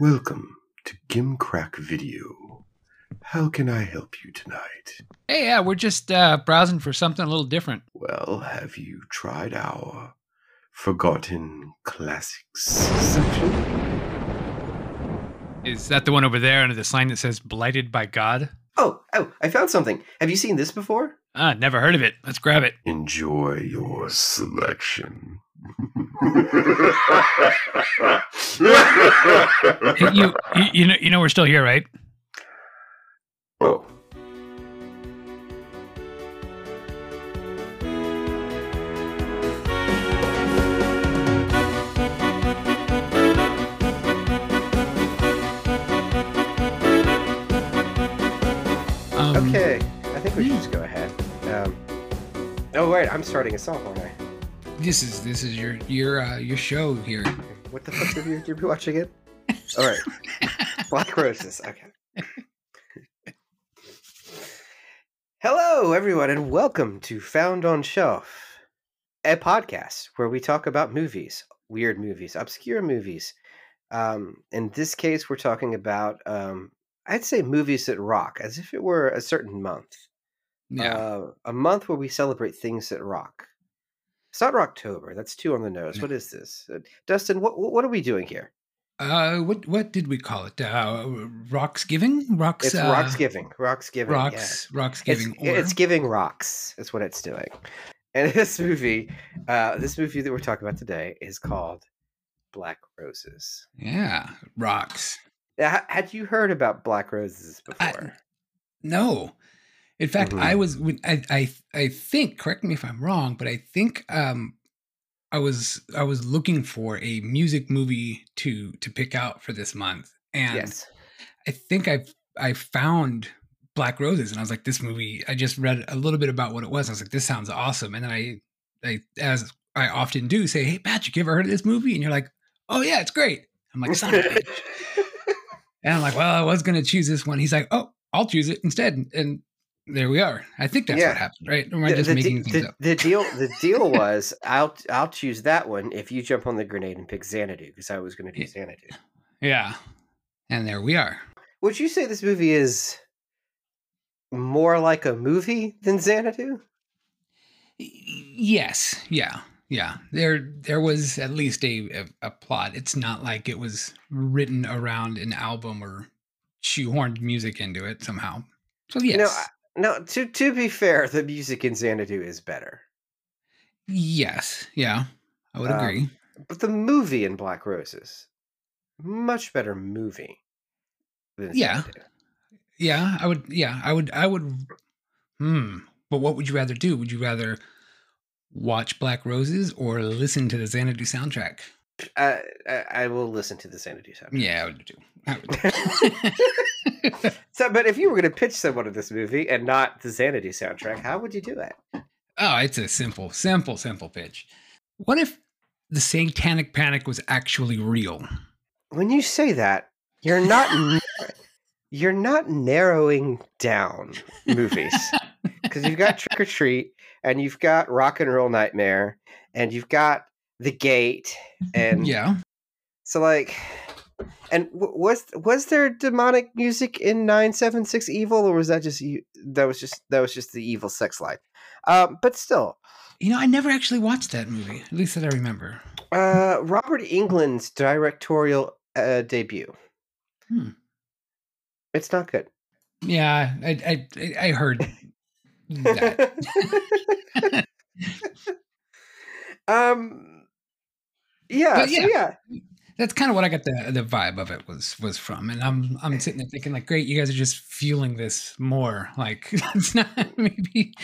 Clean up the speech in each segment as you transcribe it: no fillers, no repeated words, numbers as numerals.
Welcome to Gimcrack Video. How can I help you tonight? Hey, yeah, we're just browsing for something a little different. Well, have you tried our Forgotten Classics section? Is that the one over there under the sign that says Blighted by God? Oh, I found something. Have you seen this before? Never heard of it. Let's grab it. Enjoy your selection. You know we're still here, right? Oh. Okay, I think we should just go ahead. Wait, I'm starting us off, aren't I? This is your show here. What the fuck did you be watching it? All right, Black Roses. Okay. Hello, everyone, and welcome to Found on Shelf, a podcast where we talk about movies, weird movies, obscure movies. In this case, we're talking about, I'd say, movies that rock, as if it were a certain month. Yeah. A month where we celebrate things that rock. It's not Rocktober. That's two on the nose. What is this? Dustin, what are we doing here? What did we call it? Rocksgiving. It's giving rocks. That's what it's doing. And this movie that we're talking about today is called Black Roses. Yeah, rocks. Had you heard about Black Roses before? No. In fact, I was. I think. Correct me if I'm wrong, but I think. I was looking for a music movie to pick out for this month, and yes. I think I found Black Roses, and I was like, this movie. I just read a little bit about what it was. And I was like, this sounds awesome, and then I as I often do, say, hey, Patrick, you ever heard of this movie? And you're like, oh yeah, it's great. I'm like, son of a bitch. And I'm like, well, I was gonna choose this one. He's like, oh, I'll choose it instead, and there we are. I think that's what happened, right? Or am I just making things up? The deal was I'll choose that one if you jump on the grenade and pick Xanadu, because I was going to do Xanadu. Yeah. And there we are. Would you say this movie is more like a movie than Xanadu? Yes. Yeah. Yeah. There was at least a plot. It's not like it was written around an album or shoehorned music into it somehow. So yes. No, to be fair, the music in Xanadu is better. Yes, yeah, I would agree. But the movie in Black Roses, much better movie than Xanadu. Yeah, I would. But what would you rather do? Would you rather watch Black Roses or listen to the Xanadu soundtrack? I will listen to the Xanadu soundtrack. Yeah, I would do. So, but if you were going to pitch someone in this movie and not the Xanadu soundtrack, how would you do it? Oh, it's a simple pitch. What if the Satanic Panic was actually real? When you say that, you're not narrowing down movies, because you've got Trick or Treat, and you've got Rock and Roll Nightmare, and you've got The Gate, and so like. And was there demonic music in 976 Evil, or was that just that was just the evil sex life? But still, I never actually watched that movie, at least that I remember. Robert Englund's directorial debut. It's not good. Yeah, I heard that. Yeah. But yeah. So yeah. That's kind of what I got the vibe of it was from, and I'm sitting there thinking like, great, you guys are just fueling this more. Like that's not maybe,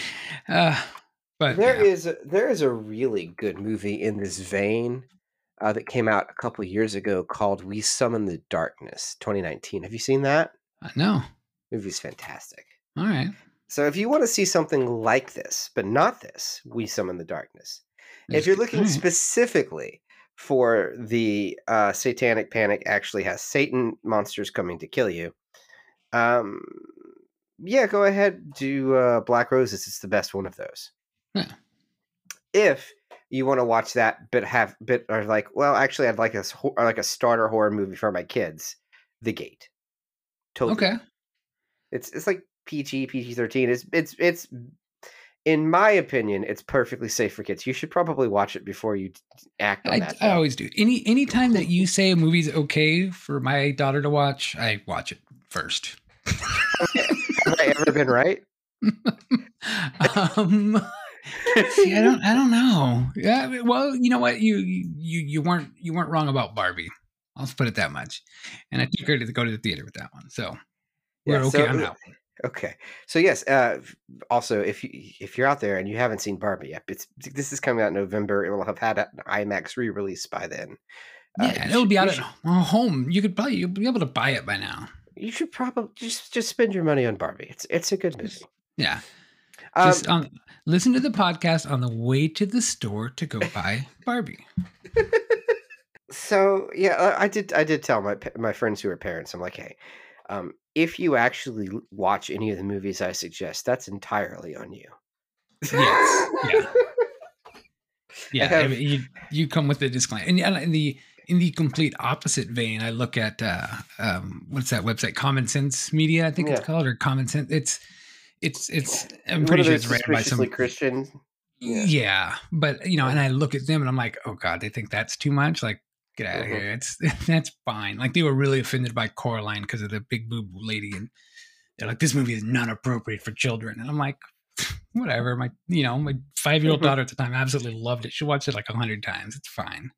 but there is a really good movie in this vein that came out a couple of years ago called We Summon the Darkness, 2019. Have you seen that? No, the movie's fantastic. All right, so if you want to see something like this, but not this, We Summon the Darkness. If you're looking specifically for the Satanic Panic, actually has Satan monsters coming to kill you. Go ahead, do Black Roses. It's the best one of those. Yeah. If you want to watch that, but have bit or like, well, actually, I'd like a starter horror movie for my kids. The Gate. Totally. Okay. It's like PG-13. It's in my opinion, it's perfectly safe for kids. You should probably watch it before you act on that. I always do. Any time that you say a movie's okay for my daughter to watch, I watch it first. Have I ever been right? See, I don't know. Yeah, well, you know what? You weren't wrong about Barbie. I'll just put it that much. And I took her to go to the theater with that one. So we're okay on that one. Okay. So yes, also if you're out there and you haven't seen Barbie yet, this is coming out in November. It will have had an IMAX re-release by then. Yeah, it'll be out at home. You'll be able to buy it by now. You should probably just spend your money on Barbie. It's a good movie. Yeah. Just listen to the podcast on the way to the store to go buy Barbie. So yeah, I did tell my friends who are parents. I'm like, hey, if you actually watch any of the movies I suggest, that's entirely on you. Yes. Yeah. Yeah. I mean, you come with a disclaimer, and in the complete opposite vein, I look at what's that website? Common Sense Media, I think it's called, or Common Sense. It's I'm pretty sure it's ran by some Christian. Yeah, but and I look at them and I'm like, oh God, they think that's too much. Like, get out of here. That's fine. Like, they were really offended by Coraline because of the big boob lady, and they're like, this movie is not appropriate for children. And I'm like, whatever. My my 5-year-old daughter at the time absolutely loved it. She watched it like 100 times. It's fine.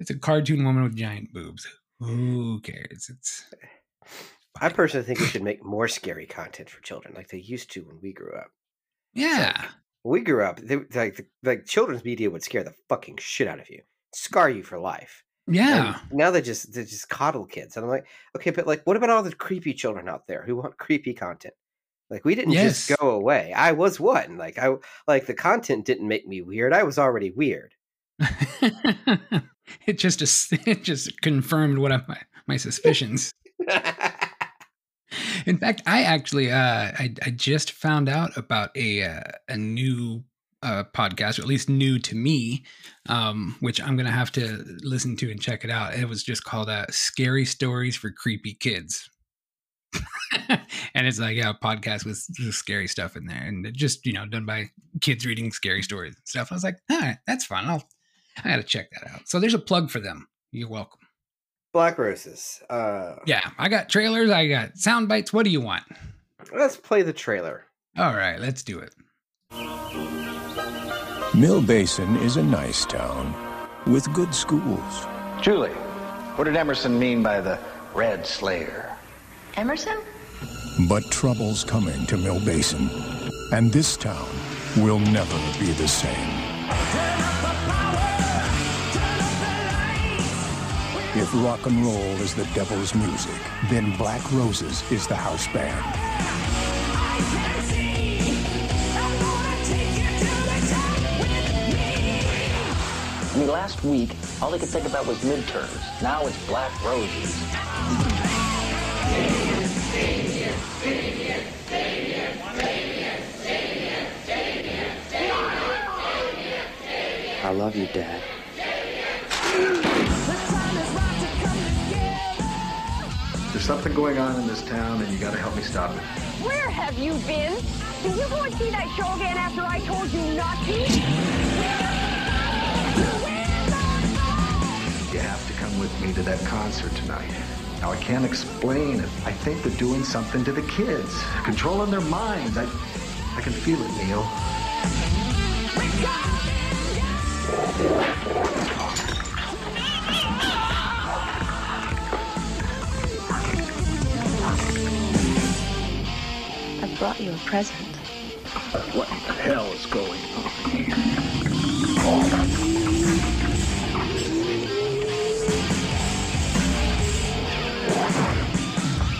It's a cartoon woman with giant boobs. Who cares? It's fine. I personally think we should make more scary content for children, like they used to when we grew up. Yeah, like, we grew up. Like children's media would scare the fucking shit out of you, scar you for life. Yeah. And now they just coddle kids, and I'm like, okay, but like, what about all the creepy children out there who want creepy content? Like, we didn't just go away. I was one. Like, the content didn't make me weird. I was already weird. It just confirmed one of my suspicions. In fact, I actually I just found out about a new podcast, or at least new to me, which I'm gonna have to listen to and check it out. It was just called "Scary Stories for Creepy Kids." And it's like a podcast with scary stuff in there, and just done by kids reading scary stories and stuff. I was like, all right, that's fun. I gotta check that out. So there's a plug for them. You're welcome. Black Roses. Yeah, I got trailers. I got sound bites. What do you want? Let's play the trailer. All right, let's do it. Mill Basin is a nice town with good schools. Julie, what did Emerson mean by the Red Slayer? Emerson? But trouble's coming to Mill Basin, and this town will never be the same. Turn up the power! Turn up the lights! If rock and roll is the devil's music, then Black Roses is the house band. I can see. I wanna take you to the top with me. I mean, last week, all they could think about was midterms. Now it's Black Roses. I love you, Dad. There's something going on in this town, and you gotta help me stop it. Where have you been? Did you go and see that show again after I told you not to? You have to come with me to that concert tonight. Now, I can't explain it. I think they're doing something to the kids, controlling their minds. I can feel it, Neil. I brought you a present. What the hell is going on here?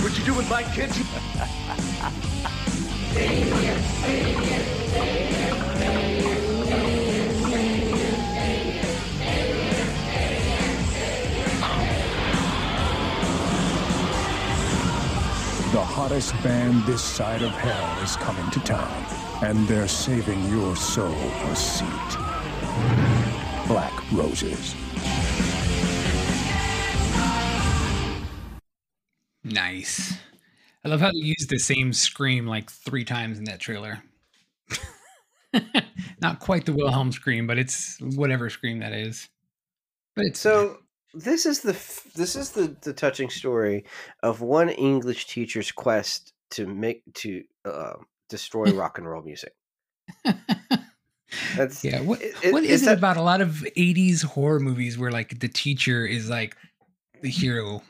What'd you do with my kids? Stay here, stay here, stay here, stay here. The hottest band this side of hell is coming to town, and they're saving your soul a seat. Black Roses. Nice. I love how they used the same scream like 3 times in that trailer. Not quite the Wilhelm scream, but it's whatever scream that is. But it's so this is the touching story of one English teacher's quest to destroy rock and roll music. That's, yeah. What is it about a lot of 80s horror movies where like the teacher is like the hero?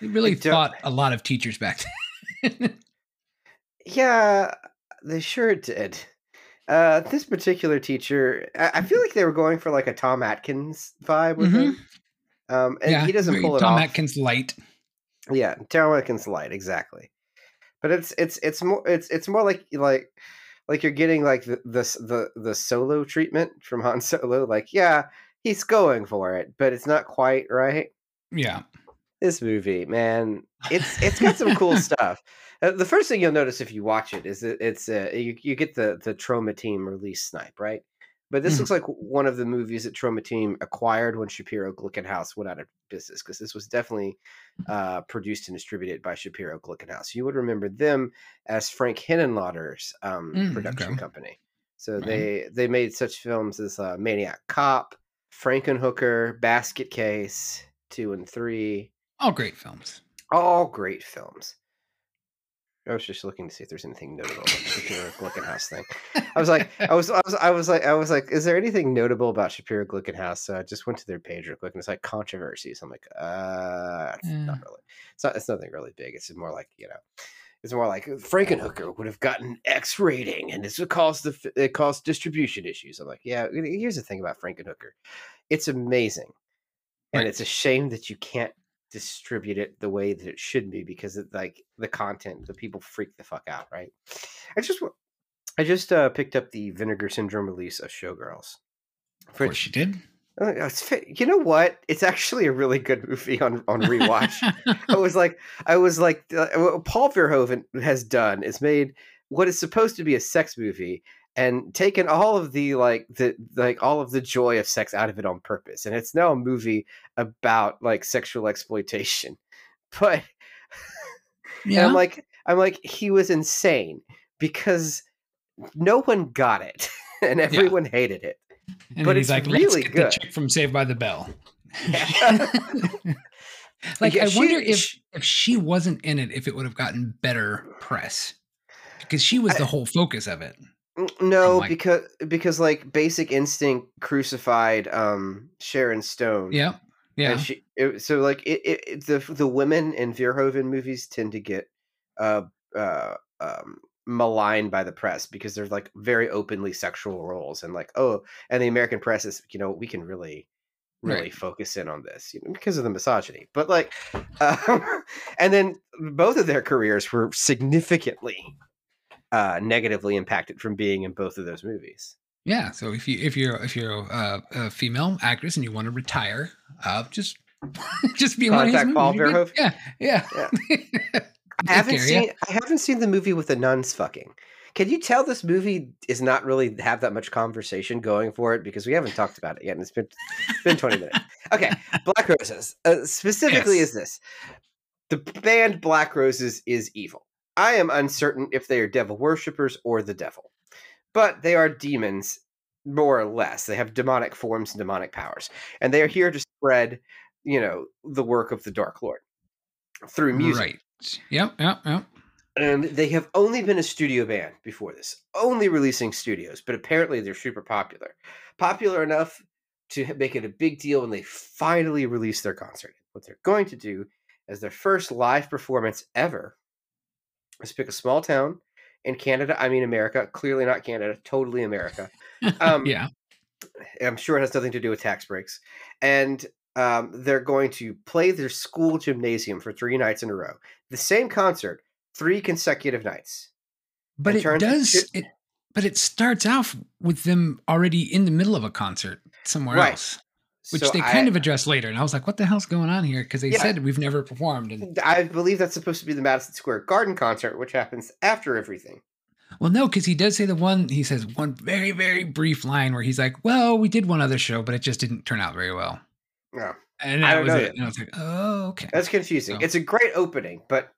They really taught a lot of teachers back then. Yeah, they sure did. This particular teacher, I feel like they were going for like a Tom Atkins vibe with him. And yeah, he doesn't pull it off. Tom Atkins light. Yeah, Tom Atkins light, exactly. But it's more like you're getting like the Solo treatment from Han Solo. Like, yeah, he's going for it, but it's not quite right. Yeah. This movie, man, it's got some cool stuff. The first thing you'll notice if you watch it is that it's you get the Troma Team release snipe, right? But this looks like one of the movies that Troma Team acquired when Shapiro Glickenhaus went out of business, because this was definitely produced and distributed by Shapiro Glickenhaus. You would remember them as Frank Henenlotter's production company. So they made such films as Maniac Cop, Frankenhooker, Basket Case 2 and 3. All great films. All great films. I was just looking to see if there's anything notable about the Shapiro Glickenhaus thing. I was like, is there anything notable about Shapiro Glickenhaus? So I just went to their page real quick, and it's like controversies. I'm like, not really. It's nothing really big. It's more like, it's more like Frankenhooker would have gotten X rating, and this would cause distribution issues. I'm like, yeah. Here's the thing about Frankenhooker, it's amazing, and it's a shame that you can't distribute it the way that it should be, because it, like, the content, the people freak the fuck out, right? I just picked up the Vinegar Syndrome release of Showgirls. Of course you did. You know what? It's actually a really good movie on rewatch. I was like, what Paul Verhoeven has done is made what is supposed to be a sex movie and taken all of the joy of sex out of it on purpose, and it's now a movie about like sexual exploitation. But yeah, I'm like he was insane because no one got it and everyone hated it. And but it's like, really good. The chick from Saved by the Bell. Yeah. Like, yeah, I wonder if she wasn't in it, if it would have gotten better press, because she was the whole focus of it. No, like, because like Basic Instinct crucified Sharon Stone. Yeah, yeah. And the women in Verhoeven movies tend to get maligned by the press because they're like very openly sexual roles, and like, oh, and the American press is, we can really focus in on this because of the misogyny. But like, and then both of their careers were significantly negatively impacted from being in both of those movies. Yeah, so if you're a female actress and you want to retire, just just be one of his movies. Paul Verhoeven. Yeah. I haven't seen the movie with the nuns fucking. Can you tell this movie is not really have that much conversation going for it, because we haven't talked about it yet, and it's been 20 minutes. Okay, Black Roses specifically is this. The band Black Roses is evil. I am uncertain if they are devil worshippers or the devil, but they are demons, more or less. They have demonic forms and demonic powers, and they are here to spread, the work of the Dark Lord through music. Right. Yep. And they have only been a studio band before this, only releasing studios, but apparently they're super popular enough to make it a big deal when they finally release their concert. What they're going to do as their first live performance ever. Let's pick a small town in Canada. I mean, America, clearly not Canada, totally America. Yeah. I'm sure it has nothing to do with tax breaks. And they're going to play their school gymnasium for 3 nights in a row. The same concert, 3 consecutive nights. But it starts out with them already in the middle of a concert somewhere else. Which they kind of addressed later, and I was like, what the hell's going on here? Because they said we've never performed. And I believe that's supposed to be the Madison Square Garden concert, which happens after everything. Well, no, because he does say he says one very, very brief line where he's like, well, we did one other show, but it just didn't turn out very well. Yeah. And I don't know. And I was like, oh, okay. That's confusing. So. It's a great opening, but.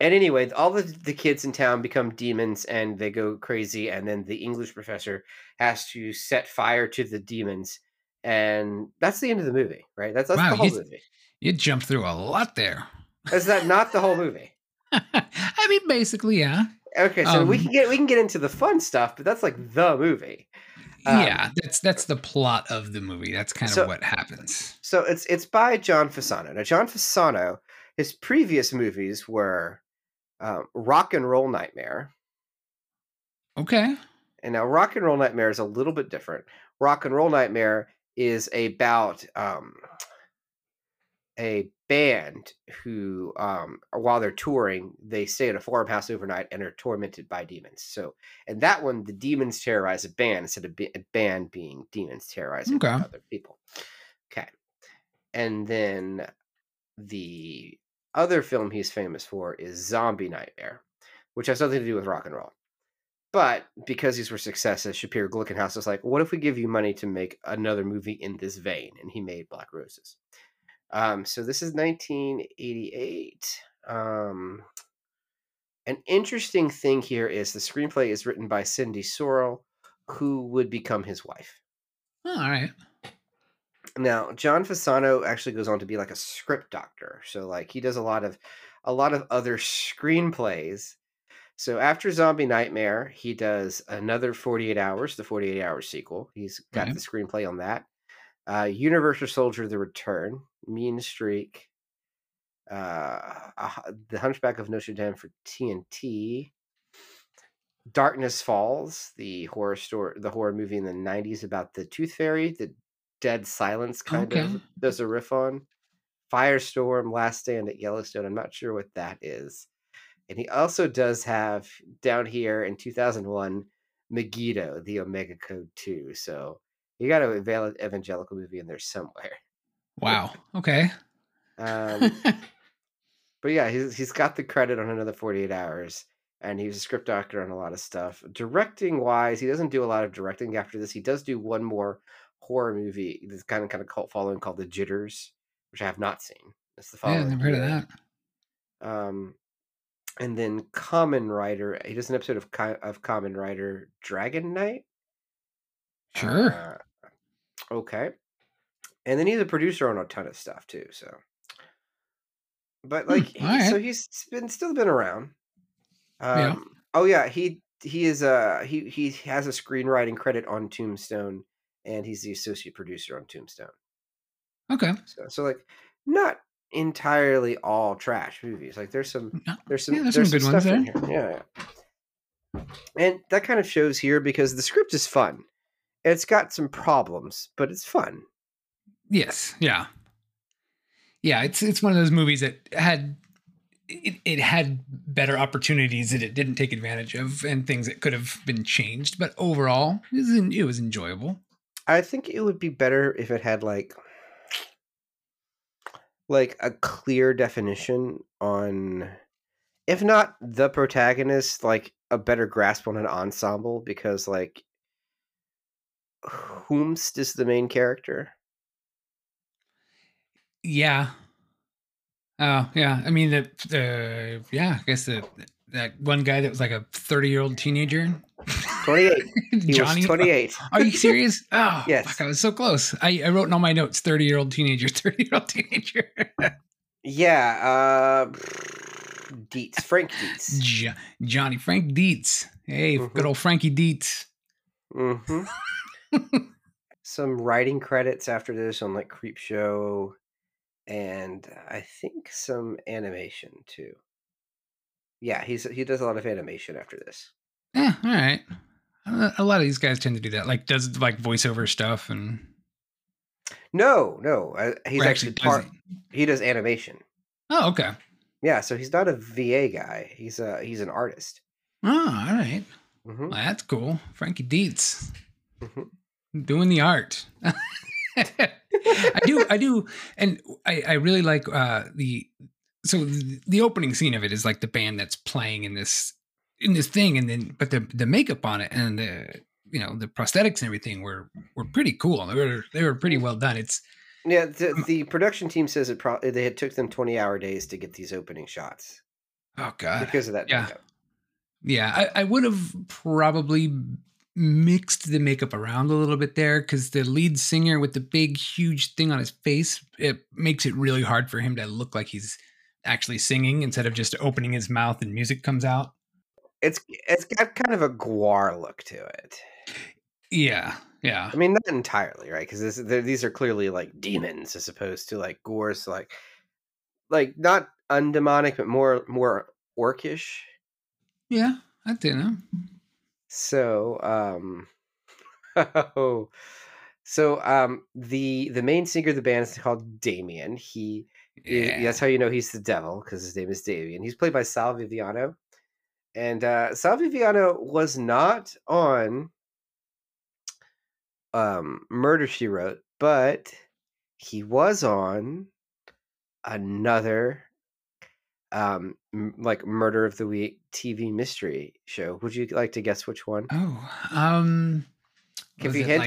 And anyway, all the kids in town become demons and they go crazy. And then the English professor has to set fire to the demons. And that's the end of the movie, right? That's wow, the whole movie. You jumped through a lot there. Is that not the whole movie? I mean, basically, yeah. Okay, so we can get into the fun stuff, but that's like the movie. Yeah, that's the plot of the movie. That's kind of what happens. So it's by John Fasano. Now, John Fasano, his previous movies were... Rock and Roll Nightmare. Okay. And now Rock and Roll Nightmare is a little bit different. Rock and Roll Nightmare is about a band who, while they're touring, they stay at a farmhouse overnight and are tormented by demons. So, and that one, the demons terrorize a band instead of a band being demons terrorizing other people. Okay. And then the other film he's famous for is Zombie Nightmare, which has nothing to do with rock and roll. But because these were successes, Shapiro Glickenhaus was like, what if we give you money to make another movie in this vein? And he made Black Roses. So this is 1988. An interesting thing here is the screenplay is written by Cindy Sorrell, who would become his wife. Oh, all right. Now, John Fasano actually goes on to be like a script doctor. So like he does a lot of other screenplays. So after Zombie Nightmare, he does Another 48 Hours, the 48 Hour sequel. He's got the screenplay on that. Universal Soldier: The Return, Mean Streak, The Hunchback of Notre Dame for TNT, Darkness Falls, the horror movie in the 90s about the Tooth Fairy, the Dead Silence kind of does a riff on Firestorm, Last Stand at Yellowstone. I'm not sure what that is. And he also does have down here in 2001 Megiddo, the Omega Code 2. So you got an evangelical movie in there somewhere. Wow. Okay. But yeah, he's got the credit on Another 48 Hours, and he was a script doctor on a lot of stuff. Directing wise, he doesn't do a lot of directing after this. He does do one more horror movie, this kind of cult following called The Jitters, which I have not seen. That's the following. Yeah, I've never heard of that. And then Common Rider. He does an episode of Common Rider Dragon Knight. Sure. Okay. And then he's a producer on a ton of stuff too. So, but like, so he's still been around. Yeah. Oh yeah, he has a screenwriting credit on Tombstone. And he's the associate producer on Tombstone. Okay. So like, not entirely all trash movies. Like, there's some good stuff ones there. Yeah. And that kind of shows here because the script is fun. It's got some problems, but it's fun. Yes. Yeah. Yeah. It's one of those movies that had better opportunities that it didn't take advantage of, and things that could have been changed. But overall, it was enjoyable. I think it would be better if it had like a clear definition on, if not the protagonist, like a better grasp on an ensemble, because like whomst is the main character. Yeah. Oh yeah. I mean, I guess that one guy that was like a 30-year-old teenager. 28. He Johnny was 28. Are you serious? Oh, yes. Fuck, I was so close. I wrote in all my notes, 30-year-old teenager. Yeah. Deets. Frank Deets. Johnny Frank Deets. Hey, good old Frankie Deets. Mm-hmm. Some writing credits after this on like Creepshow, and I think some animation too. Yeah, he does a lot of animation after this. Yeah, all right. A lot of these guys tend to do that. Like, does like voiceover stuff and. No. He's actually part. He does animation. Oh, okay. Yeah, so he's not a VA guy. He's an artist. Oh, all right. Mm-hmm. Well, that's cool. Frankie Deets, doing the art. I do, and I really like the. So the opening scene of it is like the band that's playing in this thing, and then but the makeup on it and the prosthetics and everything were pretty cool. They were pretty well done. It's Yeah, the production team says it probably they had took them 20-hour days to get these opening shots. Oh God, because of that. Yeah, makeup. Yeah. I would have probably mixed the makeup around a little bit there because the lead singer with the big, huge thing on his face, it makes it really hard for him to look like he's actually singing instead of just opening his mouth and music comes out. It's got kind of a gouar look to it. Yeah. Yeah. I mean, not entirely, right? Because these are clearly like demons as opposed to like gores, like not undemonic, but more orcish. Yeah, I don't know. So, the main singer of the band is called Damien. That's how you know he's the devil, because his name is Damien. He's played by Sal Viviano. And Sal Viviano was not on Murder, She Wrote, but he was on another Murder of the Week TV mystery show. Would you like to guess which one? If you hint,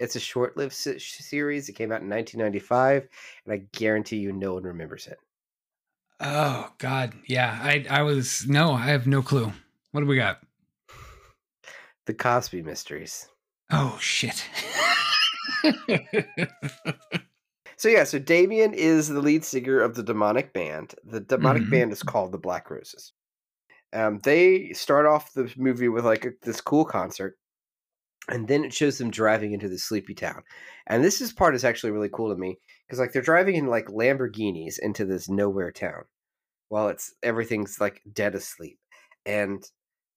it's a short-lived series. It came out in 1995, and I guarantee you no one remembers it. Oh God, yeah. I have no clue. What do we got? The Cosby Mysteries. Oh shit. So Damien is the lead singer of the demonic band. The demonic band is called the Black Roses. They start off the movie with this cool concert, and then it shows them driving into the sleepy town. And this part is actually really cool to me because they're driving in Lamborghinis into this nowhere town while everything's dead asleep. And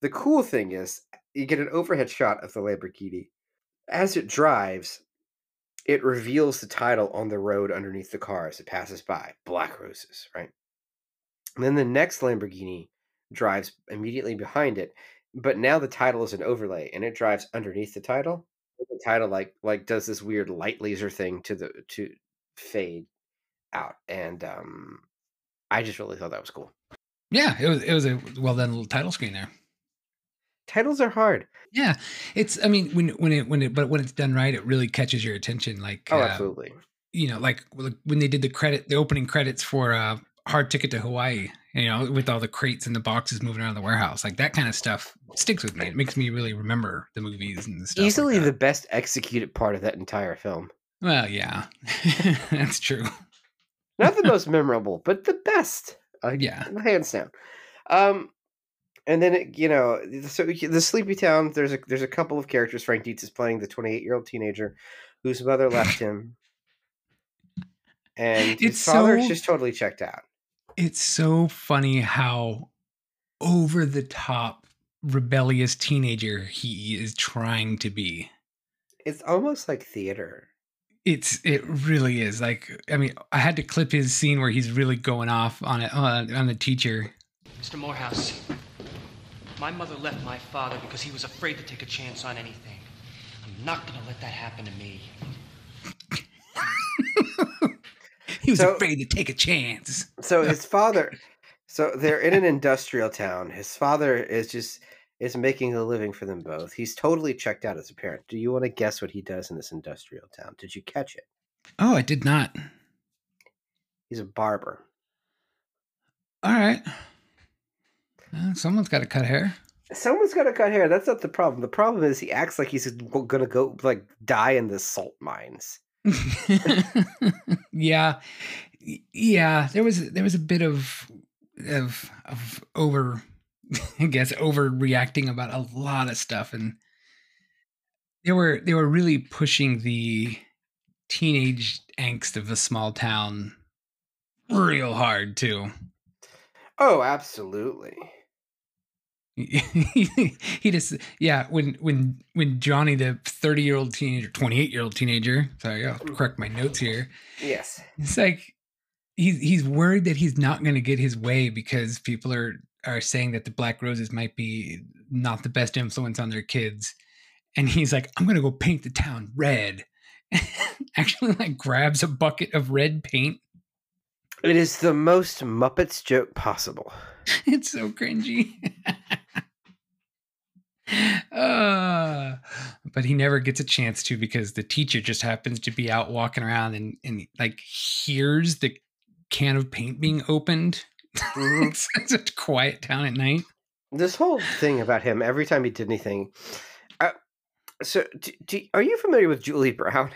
the cool thing is you get an overhead shot of the Lamborghini. As it drives, it reveals the title on the road underneath the car as it passes by, Black Roses, right? And then the next Lamborghini drives immediately behind it, but now the title is an overlay, and it drives underneath the title. The title does this weird light laser thing to fade out, and I just really thought that was cool. Yeah, it was a well done little title screen there. Titles are hard. Yeah, it's. I mean, when it's done right, it really catches your attention. Absolutely. You know, when they did the opening credits for Hard Ticket to Hawaii. You know, with all the crates and the boxes moving around the warehouse, that kind of stuff sticks with me. It makes me really remember the movies and the stuff. Easily the best executed part of that entire film. Well, yeah, that's true. Not the most memorable, but the best. Yeah, hands down. And then, so the sleepy town, there's a couple of characters. Frank Deets is playing the 28-year-old teenager whose mother left him. And his father's just totally checked out. It's so funny how over-the-top rebellious teenager he is trying to be. It's almost like theater. It really is. I mean, I had to clip his scene where he's really going off on the teacher. Mr. Morehouse. My mother left my father because he was afraid to take a chance on anything. I'm not going to let that happen to me. He was afraid to take a chance. So his father, they're in an industrial town. His father is making a living for them both. He's totally checked out as a parent. Do you want to guess what he does in this industrial town? Did you catch it? Oh, I did not. He's a barber. All right. Someone's got to cut hair. That's not the problem. The problem is he acts like he's going to go die in the salt mines. Yeah. There was a bit of overreacting about a lot of stuff, and they were really pushing the teenage angst of a small town real hard too. Oh, absolutely. He just, yeah, when Johnny, the 28-year-old teenager, sorry, I'll correct my notes here. Yes. It's he's worried that he's not going to get his way because people are saying that the Black Roses might be not the best influence on their kids. And he's like, I'm going to go paint the town red. Actually, grabs a bucket of red paint. It is the most Muppets joke possible. It's so cringy. but he never gets a chance to because the teacher just happens to be out walking around and like hears the can of paint being opened. Mm-hmm. It's quiet down at night. This whole thing about him, every time he did anything. So are you familiar with Julie Brown?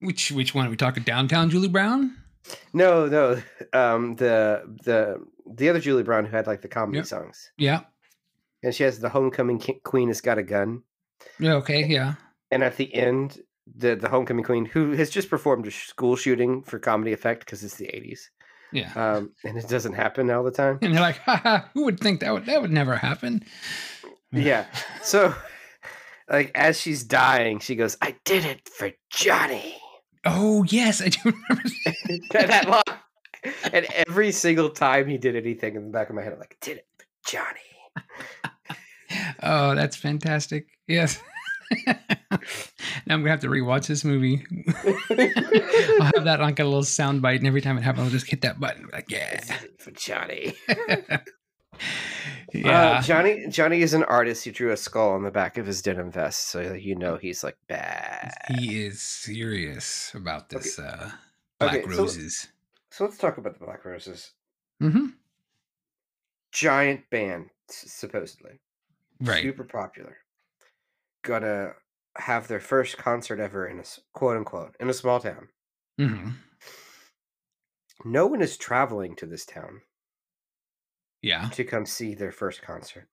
Which one? Are we talking downtown Julie Brown? No. The other Julie Brown who had like the comedy songs. Yeah. And she has the Homecoming Queen Has Got a Gun. Yeah. Okay. Yeah. And at the end, the Homecoming Queen, who has just performed a school shooting for comedy effect because it's the 80s. Yeah. And it doesn't happen all the time. And they're like, haha, who would think that would never happen? Yeah. So like as she's dying, she goes, "I did it for Johnny." Oh yes, I do remember that line. And every single time he did anything, in the back of my head, I'm like, "I did it for Johnny." Oh, that's fantastic. Yes. Now I'm gonna have to rewatch this movie. I'll have that on like a little sound bite, and every time it happens, I'll just hit that button. Like, yeah, this is it for Johnny. Yeah. Johnny is an artist who drew a skull on the back of his denim vest, so he's like bad. He is serious about this. Okay. Black Roses. So let's talk about the Black Roses. Mm-hmm. Giant band, supposedly, right? Super popular. Gonna have their first concert ever in a quote unquote in a small town. Mm-hmm. No one is traveling to this town. Yeah. To come see their first concert.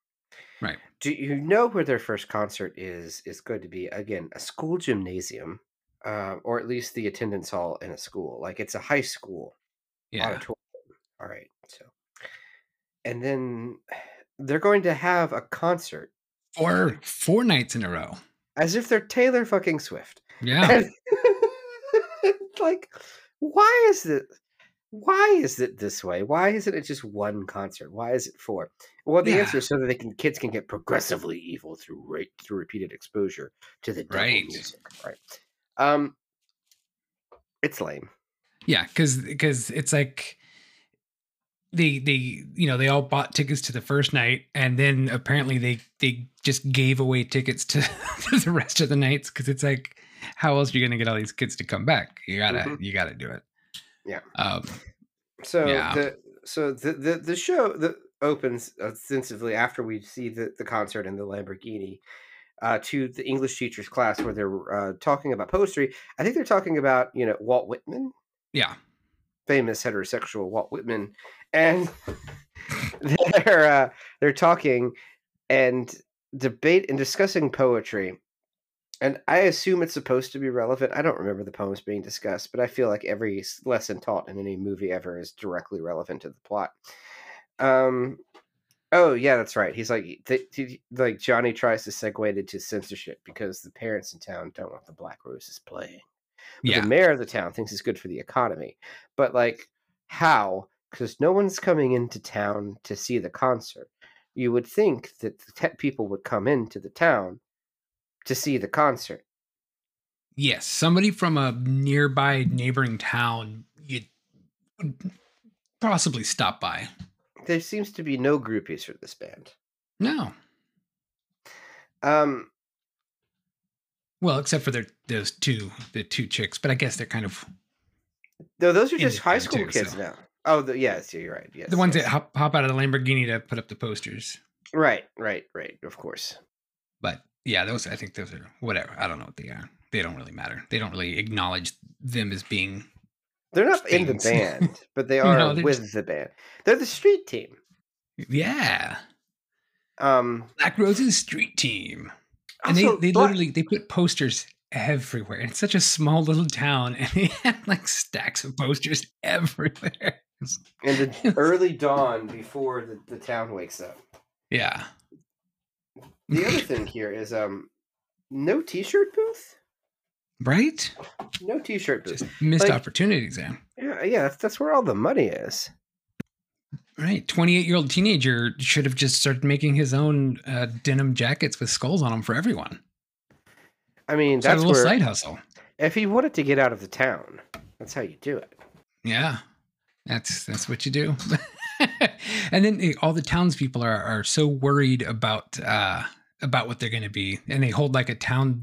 Right. Do you know where their first concert is? It's going to be, again, a school gymnasium, or at least the attendance hall in a school. Like it's a high school auditorium. All right. So, and then they're going to have a concert. Or four nights in a row. As if they're Taylor fucking Swift. Yeah. Like, why is this? Why is it this way? Why isn't it just one concert? Why is it four? Well, the answer is so that kids can get progressively evil through repeated exposure to the devil music. Right. It's lame. Yeah, because it's like they all bought tickets to the first night, and then apparently they just gave away tickets to the rest of the nights because it's like, how else are you gonna get all these kids to come back? You gotta do it. Yeah. The show that opens ostensibly after we see the concert in the Lamborghini to the English teacher's class where they're talking about poetry. I think they're talking about, Walt Whitman. Yeah. Famous heterosexual Walt Whitman. And they're talking and debate and discussing poetry. And I assume it's supposed to be relevant. I don't remember the poems being discussed, but I feel like every lesson taught in any movie ever is directly relevant to the plot. Oh yeah, that's right. He's like, Johnny tries to segue into censorship because the parents in town don't want the Black Roses playing. But the mayor of the town thinks it's good for the economy. But like, how? Because no one's coming into town to see the concert. You would think that the people would come into the town to see the concert. Yes, somebody from a nearby neighboring town would possibly stop by. There seems to be no groupies for this band. No. Well, except for those two chicks, but I guess they're kind of. No, those are just high school kids now. Oh, yes, you're right. Yes, the ones that hop out of the Lamborghini to put up the posters. Right. Of course, but. Yeah, I think those are whatever. I don't know what they are. They don't really matter. They don't really acknowledge them as being. They're not things. In the band, but they are the band. They're the street team. Yeah. Black Roses street team. And also, they put posters everywhere. It's such a small little town, and they had like stacks of posters everywhere. And the early dawn before the town wakes up. Yeah. The other thing here is no t-shirt booth, right? No t-shirt booth. Just missed opportunities, man. Yeah, that's where all the money is. Right, 28-year-old teenager should have just started making his own denim jackets with skulls on them for everyone. I mean, that's a little side hustle. If he wanted to get out of the town, that's how you do it. Yeah, that's what you do. And then all the townspeople are so worried about about what they're going to be. And they hold like a town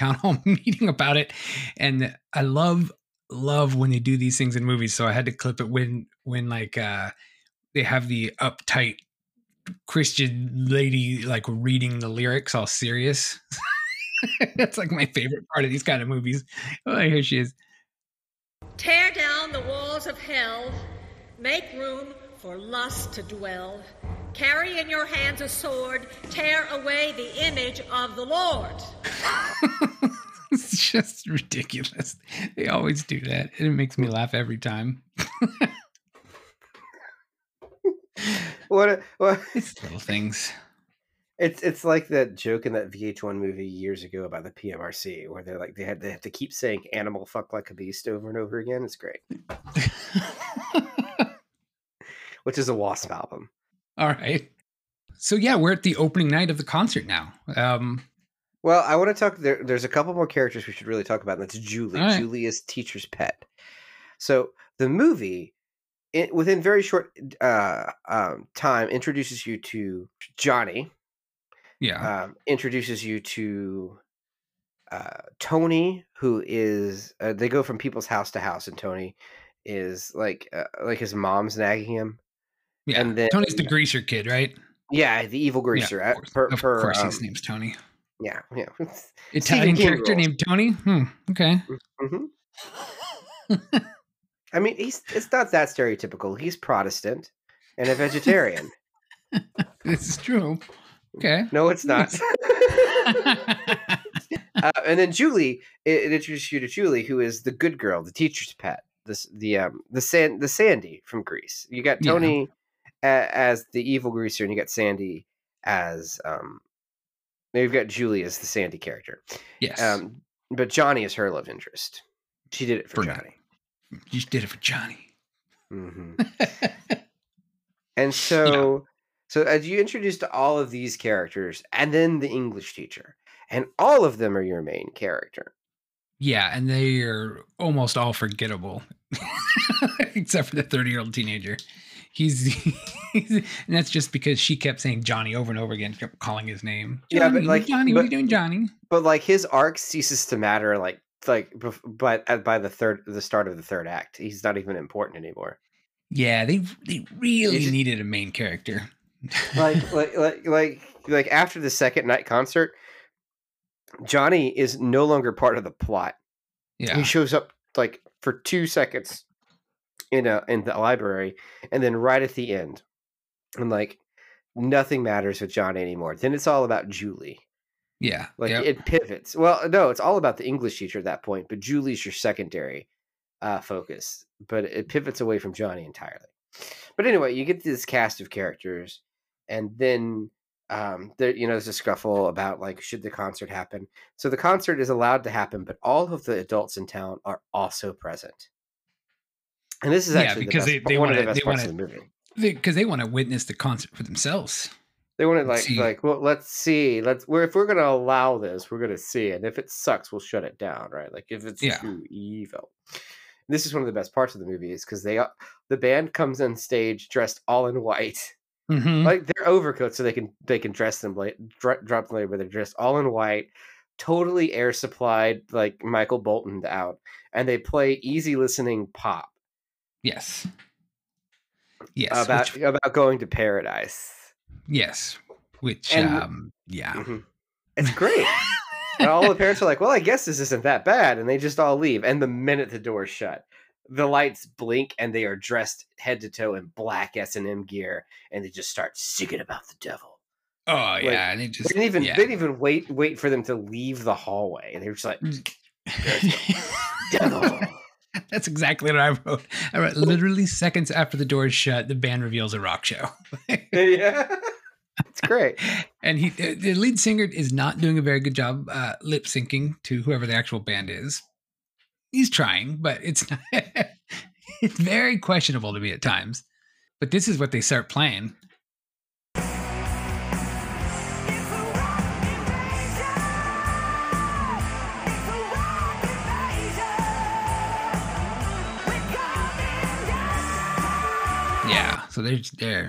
hall meeting about it. And I love when they do these things in movies. So I had to clip it when like, they have the uptight Christian lady, like reading the lyrics all serious. That's like my favorite part of these kind of movies. Oh, here she is. Tear down the walls of hell. Make room for lust to dwell. Carry in your hands a sword. Tear away the image of the Lord. It's just ridiculous. They always do that. And it makes me laugh every time. What? It's little things. It's like that joke in that VH1 movie years ago about the PMRC, where they're like they have to keep saying "animal fuck like a beast" over and over again. It's great. Which is a Wasp album. All right. So yeah, we're at the opening night of the concert now. Well, I want to talk. There's a couple more characters we should really talk about, and that's Julie. Right. Julie is teacher's pet. So the movie, within very short time, introduces you to Johnny. Yeah. Introduces you to Tony, who is they go from people's house to house, and Tony is like his mom's nagging him. Yeah. And then Tony's the greaser kid, right? Yeah, the evil greaser. Yeah, of course his name's Tony. Yeah, yeah. Italian character rules. Named Tony. Okay. Mm-hmm. I mean, it's not that stereotypical. He's Protestant and a vegetarian. This is true. Okay. No, it's not. And then Julie, it introduces you to Julie, who is the good girl, the teacher's pet, the Sandy from Grease. You got Tony as the evil greaser, and you got Sandy as you've got Julie as the Sandy character. Yes. But Johnny is her love interest. She did it for Johnny. You did it for Johnny. Mm-hmm. And so. Yeah. So as you introduced to all of these characters, and then the English teacher, and all of them are your main character. Yeah, and they are almost all forgettable, except for the 30-year-old teenager. He's and that's just because she kept saying Johnny over and over again, kept calling his name. Johnny, yeah, but like Johnny, what are you doing, Johnny? But like his arc ceases to matter, but by the start of the third act, he's not even important anymore. Yeah, they really needed a main character. like after the second night concert, Johnny is no longer part of the plot. Yeah, he shows up like for 2 seconds in the library, and then right at the end, and like nothing matters with Johnny anymore. Then it's all about Julie. Yeah, it pivots. Well, no, it's all about the English teacher at that point, but Julie's your secondary focus. But it pivots away from Johnny entirely. But anyway, you get this cast of characters. And then, there's a scuffle about, like, should the concert happen? So the concert is allowed to happen, but all of the adults in town are also present. And this is actually one of the best parts of the movie. Because they want to witness the concert for themselves. They want to, let's see. If we're going to allow this, we're going to see. And if it sucks, we'll shut it down, right? Like, if it's too evil. This is one of the best parts of the movie is because the band comes on stage dressed all in white, like their overcoats, so they can dress them drop them later, but they're dressed all in white, totally air supplied, like Michael Bolton'd out, and they play easy listening pop. Yes. Yes. About going to paradise. Yes. Which it's great. And all the parents are like, well, I guess this isn't that bad. And they just all leave. And the minute the doors shut, the lights blink and they are dressed head to toe in black S&M gear. And they just start singing about the devil. Oh, like, yeah. And they didn't even wait for them to leave the hallway. And they were just like, devil. That's exactly what I wrote. I wrote literally seconds after the doors shut, the band reveals a rock show. Yeah. It's great. And the lead singer is not doing a very good job lip syncing to whoever the actual band is. He's trying, but it's not, it's very questionable to me at times. But this is what they start playing. Yeah, so they're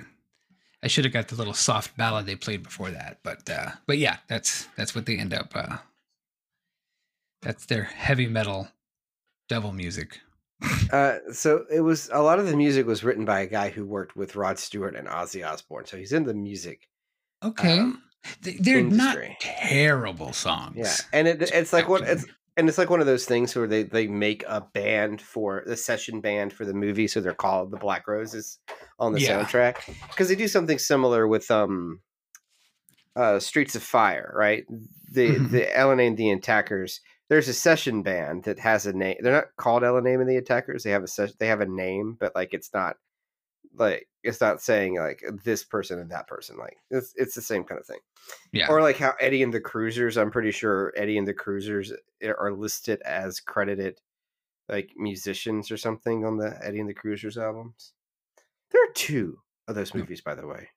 I should have got the little soft ballad they played before that, but yeah, that's what they end up. That's their heavy metal devil music. So it was, a lot of the music was written by a guy who worked with Rod Stewart and Ozzy Osbourne. So he's in the music. Okay. They're industry. Not terrible songs. Yeah. And it's like what it's, and it's like one of those things where they make a band for the session band for the movie. So they're called the Black Roses on the soundtrack, because they do something similar with, Streets of Fire, right? The LNA and the Attackers. There's a session band that has a name. They're not called LNA and the Attackers. They have a name, but like it's not saying like this person and that person. Like it's the same kind of thing. Yeah. Or like how Eddie and the Cruisers. I'm pretty sure Eddie and the Cruisers are listed as credited like musicians or something on the Eddie and the Cruisers albums. There are two of those movies, by the way.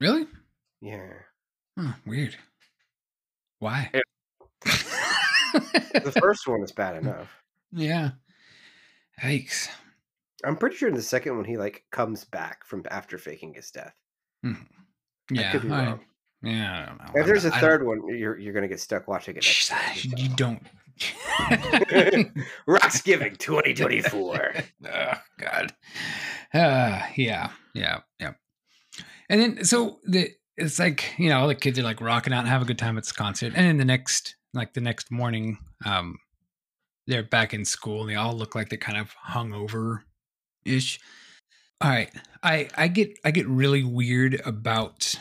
Really? Yeah. Huh, weird. Why? Yeah. The first one is bad enough. Yeah. Yikes. I'm pretty sure in the second one he like comes back from after faking his death. Mm-hmm. Yeah. Could be wrong. Yeah. I don't know. If there's a third one, you're gonna get stuck watching it. You don't. Rocksgiving 2024. Oh God. Yeah. And then so it's like, you know, all the kids are like rocking out and have a good time at this concert, and then the next morning, they're back in school and they all look like they're kind of hungover-ish. All right. I get really weird about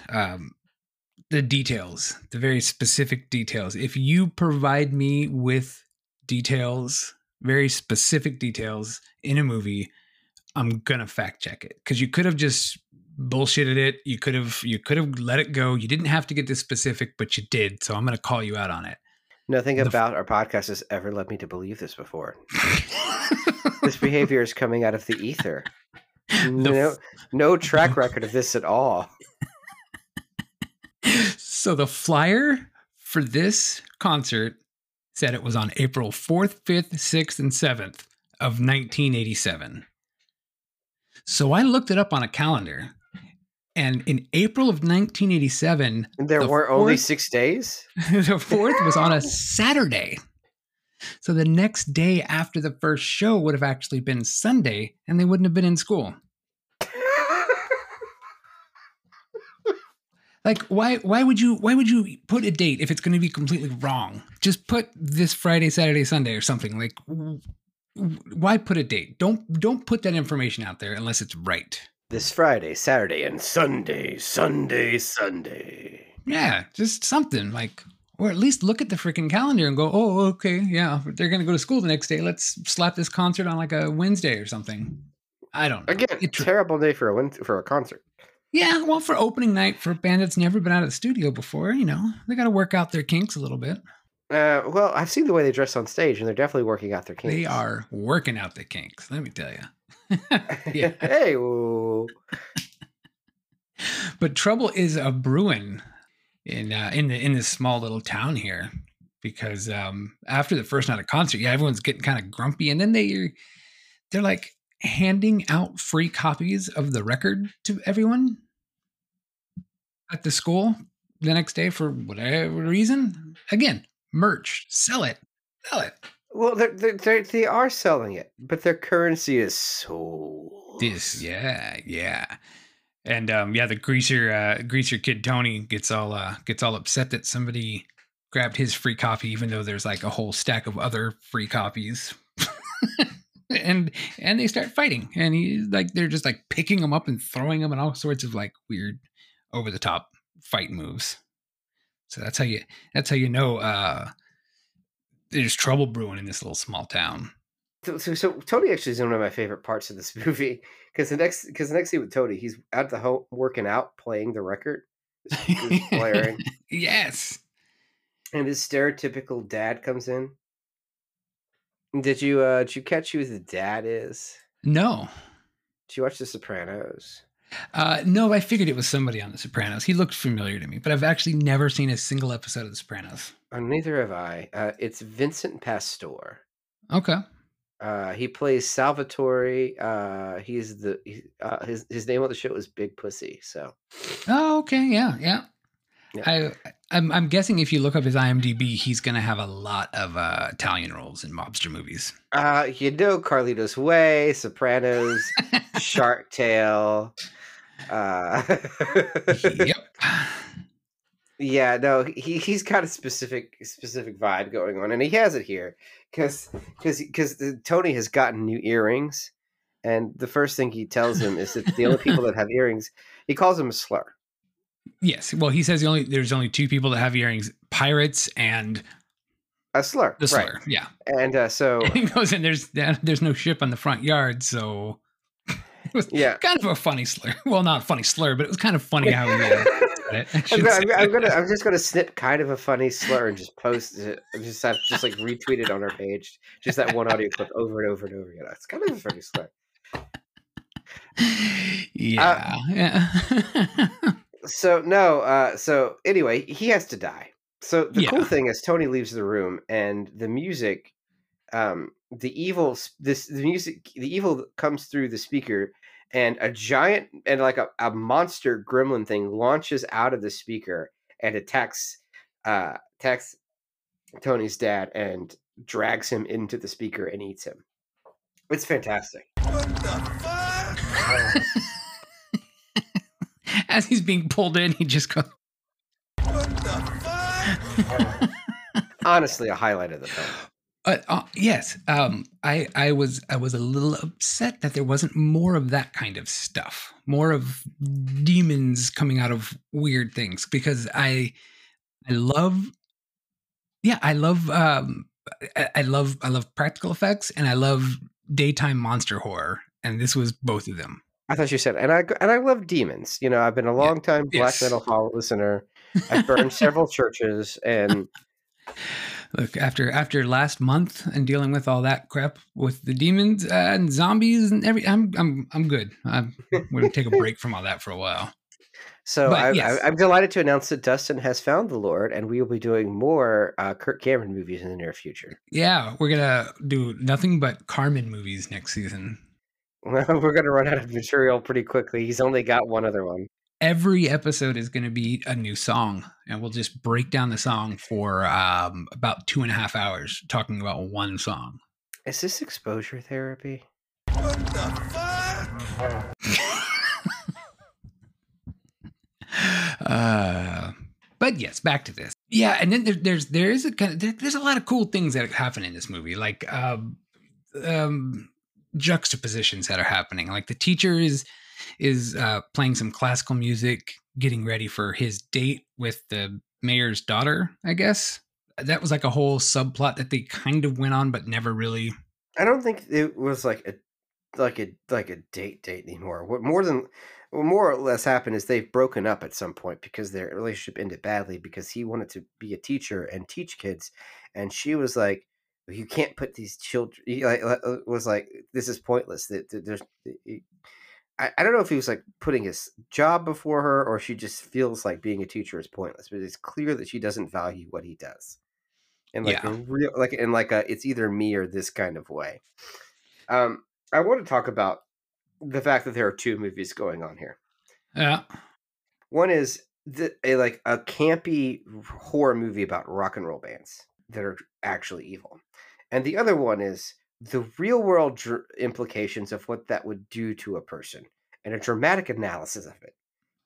the details, the very specific details. If you provide me with details, very specific details in a movie, I'm gonna fact check it. Because you could have just bullshitted it. You could have let it go. You didn't have to get this specific, but you did. So I'm gonna call you out on it. Nothing about our podcast has ever led me to believe this before. This behavior is coming out of the ether. No track record of this at all. So the flyer for this concert said it was on April 4th, 5th, 6th, and 7th of 1987. So I looked it up on a calendar. And in April of 1987... There were only 6 days? The fourth was on a Saturday. So the next day after the first show would have actually been Sunday, and they wouldn't have been in school. Like, why would you put a date if it's going to be completely wrong? Just put this Friday, Saturday, Sunday or something. Like, why put a date? Don't put that information out there unless it's right. This Friday, Saturday, and Sunday. Yeah, just something like, or at least look at the freaking calendar and go, oh, okay, yeah, they're going to go to school the next day. Let's slap this concert on like a Wednesday or something. I don't know. Again, it's terrible day for a concert. Yeah, well, for opening night for a band that's never been out of the studio before, you know, they got to work out their kinks a little bit. Well, I've seen the way they dress on stage, and they're definitely working out their kinks. They are working out the kinks, let me tell you. Yeah. Hey. But trouble is a brewing in this small little town here, because after the first night of concert, yeah, everyone's getting kind of grumpy, and then they're like handing out free copies of the record to everyone at the school the next day for whatever reason. Again, merch, sell it. Well, they are selling it, but their currency is souls. And the greaser kid Tony gets all upset that somebody grabbed his free copy, even though there's like a whole stack of other free copies. and they start fighting, and he's like, they're just like picking them up and throwing them, and all sorts of like weird, over the top fight moves. So that's how you know. There's trouble brewing in this little small town. So Tony actually is one of my favorite parts of this movie, because the next scene with Tony, he's at the home working out, playing the record, he's blaring. Yes. And his stereotypical dad comes in. Did you catch who the dad is? No. Did you watch The Sopranos? No, I figured it was somebody on The Sopranos. He looked familiar to me, but I've actually never seen a single episode of The Sopranos. Neither have I. It's Vincent Pastore. Okay. He plays Salvatore. He's the his name on the show is Big Pussy. So, oh, okay, yeah. I'm guessing if you look up his IMDb, he's going to have a lot of Italian roles in mobster movies. You know, Carlito's Way, Sopranos, Shark Tale. Yep. Yeah, no, he's got a specific vibe going on, and he has it here because Tony has gotten new earrings, and the first thing he tells him is that the only people that have earrings, he calls them a slur. Yes, well, he says there's only two people that have earrings: pirates and a slur. The slur, right. Yeah. And so he goes, and there's no ship on the front yard, so. It was kind of a funny slur. Well, not a funny slur, but it was kind of funny how he said it. I'm just going to snip kind of a funny slur and just post it. Just like retweet it on our page. Just that one audio clip over and over and over again. It's kind of a funny slur. Yeah. So anyway, he has to die. So the cool thing is Tony leaves the room and the music, the evil comes through the speaker, and a giant and like a monster gremlin thing launches out of the speaker and attacks Tony's dad and drags him into the speaker and eats him. It's fantastic. What the fuck? As he's being pulled in, he just goes, what the fuck? Honestly, a highlight of the film. Yes. I was a little upset that there wasn't more of that kind of stuff, more of demons coming out of weird things, because I love practical effects and I love daytime monster horror. And this was both of them. I thought you said, and I love demons. You know, I've been a long time black metal hall listener. I've burned several churches and, look, after last month and dealing with all that crap with the demons and zombies and I'm good. We're going to take a break from all that for a while. So I'm delighted to announce that Dustin has found the Lord, and we will be doing more Kirk Cameron movies in the near future. Yeah, we're going to do nothing but Carmen movies next season. Well, we're going to run out of material pretty quickly. He's only got one other one. Every episode is going to be a new song, and we'll just break down the song for about 2.5 hours talking about one song. Is this exposure therapy? What the fuck? But yes, back to this. Yeah, and then there's a lot of cool things that happen in this movie, like juxtapositions that are happening. Like the teacher is playing some classical music, getting ready for his date with the mayor's daughter, I guess. That was like a whole subplot that they kind of went on, but never really. I don't think it was like a date anymore. What more or less happened is they've broken up at some point because their relationship ended badly, because he wanted to be a teacher and teach kids. And she was like, you can't put these children, this is pointless. There's, I don't know if he was like putting his job before her, or she just feels like being a teacher is pointless, but it's clear that she doesn't value what he does. And it's either me or this kind of way. I want to talk about the fact that there are two movies going on here. Yeah. One is a campy horror movie about rock and roll bands that are actually evil. And the other one is the real world implications of what that would do to a person and a dramatic analysis of it,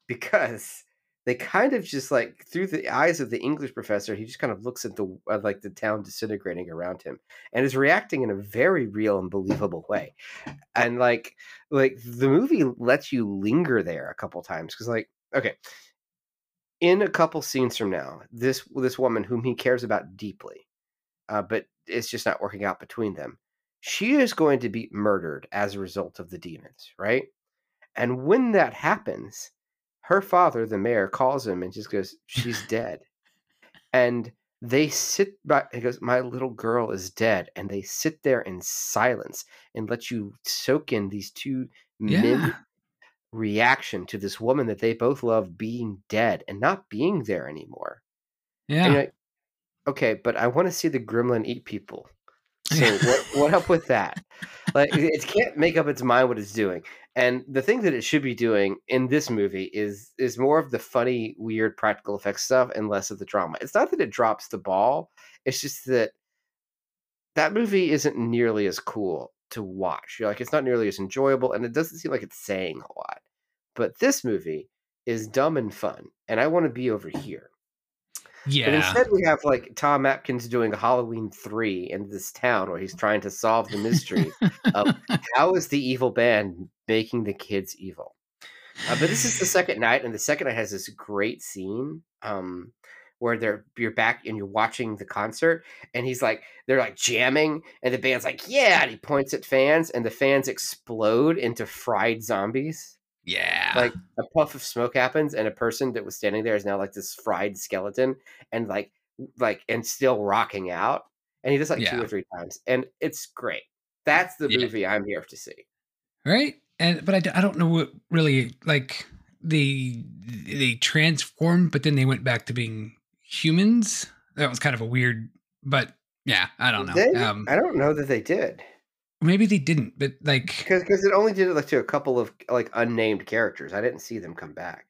because they kind of just like through the eyes of the English professor, he just kind of looks at the town disintegrating around him and is reacting in a very real and believable way. And like the movie lets you linger there a couple times. Cause like, okay, in a couple scenes from now, this woman whom he cares about deeply, but it's just not working out between them. She is going to be murdered as a result of the demons, right? And when that happens, her father, the mayor, calls him and just goes, she's dead. And they sit by, he goes, my little girl is dead. And they sit there in silence and let you soak in these two men reaction to this woman that they both love being dead and not being there anymore. Yeah. And you're like, okay, but I want to see the gremlin eat people. So what up with that? Like, it can't make up its mind what it's doing. And the thing that it should be doing in this movie is more of the funny, weird, practical effects stuff and less of the drama. It's not that it drops the ball. It's just that that movie isn't nearly as cool to watch. You're like, it's not nearly as enjoyable, and it doesn't seem like it's saying a lot. But this movie is dumb and fun, and I want to be over here. Yeah. But instead we have like Tom Atkins doing Halloween 3 in this town where he's trying to solve the mystery of how is the evil band making the kids evil. But this is the second night, and the second night has this great scene where you're back and you're watching the concert, and they're jamming, and the band's like, yeah, and he points at fans, and the fans explode into fried zombies. Yeah. Like a puff of smoke happens, and a person that was standing there is now like this fried skeleton and and still rocking out. And he does two or three times, and it's great. That's the movie I'm here to see. Right. But I don't know what really, like, they transformed, but then they went back to being humans. That was kind of a weird, but yeah, I don't know. I don't know that they did. Maybe they didn't, but because it only did it to a couple of unnamed characters. I didn't see them come back.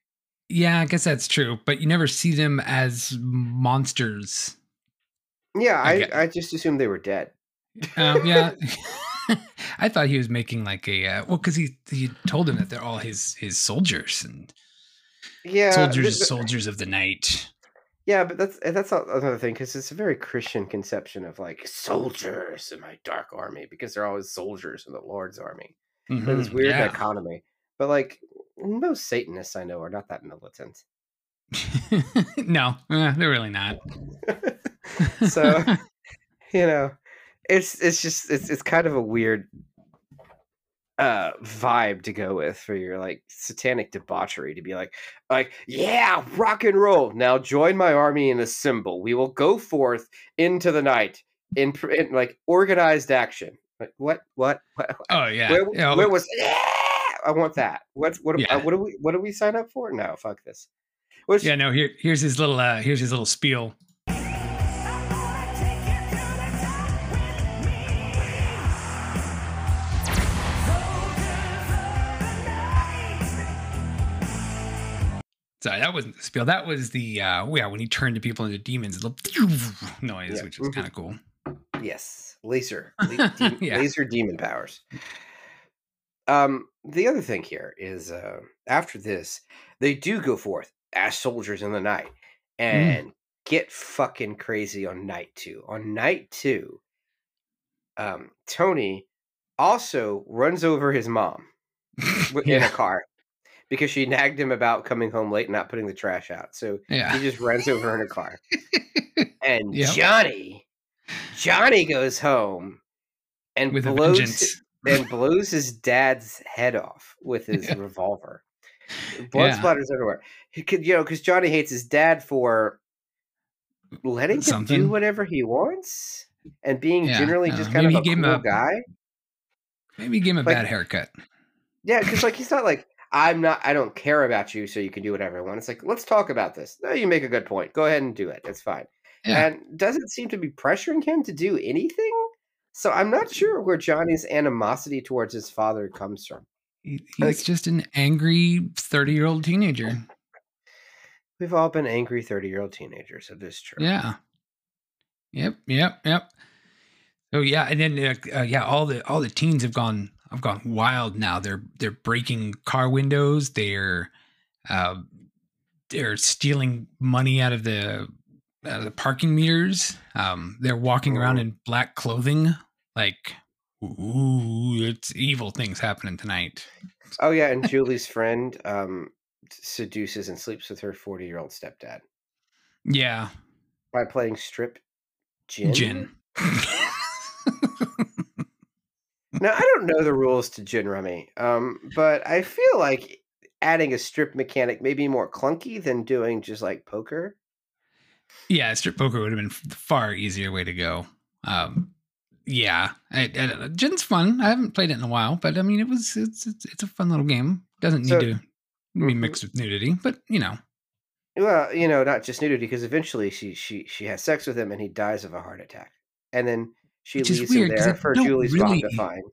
Yeah, I guess that's true, but you never see them as monsters. Yeah, okay. I just assumed they were dead. Yeah, I thought he was making because he told him that they're all his soldiers and soldiers of the night. Yeah, but that's another thing, because it's a very Christian conception of soldiers in my dark army, because they're always soldiers in the Lord's army. Mm-hmm, so this weird dichotomy. But most Satanists I know are not that militant. No, they're really not. So it's kind of a weird vibe to go with for your satanic debauchery, to be rock and roll, now join my army and assemble, we will go forth into the night in organized action. What? Oh yeah, where was I want that. What do we sign up for? No, fuck this. Here's his little spiel. Sorry, that wasn't the spiel. That was the when he turned to people into demons, the noise, which was kind of cool. Yes, laser demon powers. The other thing here is after this, they do go forth as soldiers in the night and get fucking crazy on night two. On night two, Tony also runs over his mom in a car, because she nagged him about coming home late and not putting the trash out. So he just runs over in her car. And Johnny goes home and blows his dad's head off with his revolver. Blood splatters everywhere. He could, because Johnny hates his dad for letting him do whatever he wants and being generally just kind of a cool guy. Maybe he gave him a bad haircut. Yeah, because he's not I don't care about you, so you can do whatever I want. It's let's talk about this. No, you make a good point. Go ahead and do it. It's fine. Yeah. And doesn't seem to be pressuring him to do anything. So I'm not sure where Johnny's animosity towards his father comes from. He's just an angry 30-year-old teenager. We've all been angry 30-year-old teenagers. It is true. Yeah. Yep. Oh yeah, and then all the teens have gone. I've gone wild now. They're breaking car windows. They're stealing money out of the parking meters. They're walking around in black clothing. It's evil things happening tonight. Oh yeah, and Julie's friend seduces and sleeps with her 40-year-old stepdad. Yeah, by playing strip gin. Now, I don't know the rules to gin rummy, but I feel like adding a strip mechanic may be more clunky than doing just poker. Yeah, strip poker would have been the far easier way to go. I gin's fun. I haven't played it in a while, but I mean, it's a fun little game. Doesn't need to be mixed with nudity, but Well, not just nudity, because eventually she has sex with him and he dies of a heart attack, and then She leaves him there for Julie's mom to find.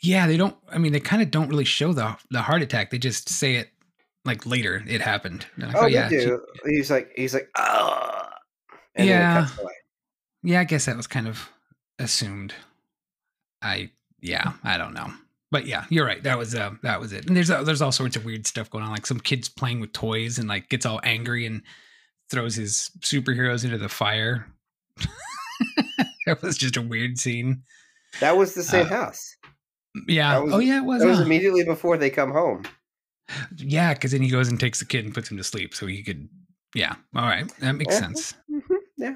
Yeah, they don't. I mean, they kind of don't really show the heart attack. They just say it like later. It happened. Like, oh, yeah, they do. He's like, oh. And then it cuts away. Yeah, I guess that was kind of assumed. I don't know. But yeah, you're right. That was it. And there's all sorts of weird stuff going on. Like some kid's playing with toys and like gets all angry and throws his superheroes into the fire. That was just a weird scene. That was the same house. Yeah. Was, oh yeah, it was. That was immediately before they come home. Yeah, because then he goes and takes the kid and puts him to sleep so he could. Yeah. All right, that makes sense. Mm-hmm. Yeah.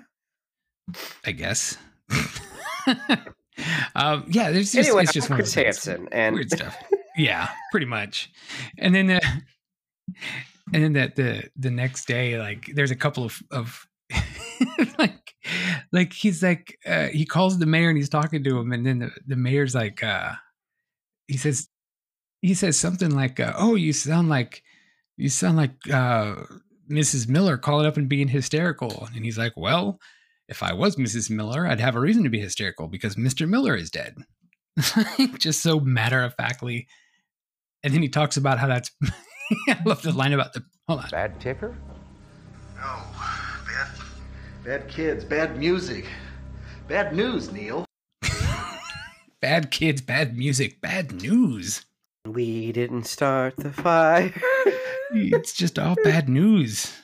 I guess. There's just anyway, it's just Chris Hansen and weird stuff. Yeah, pretty much. And then the next day, like there's a couple of like he's like he calls the mayor and he's talking to him, and then the mayor's like he says something like oh, you sound like Mrs. Miller calling up and being hysterical. And he's like, well, if I was Mrs. Miller, I'd have a reason to be hysterical because Mr. Miller is dead. Just so matter-of-factly. And then he talks about how that's... I love the line about the... Hold on. Bad tipper? No. Bad kids, bad music. Bad news, Neil. Bad kids, bad music, bad news. We didn't start the fire. It's just all bad news.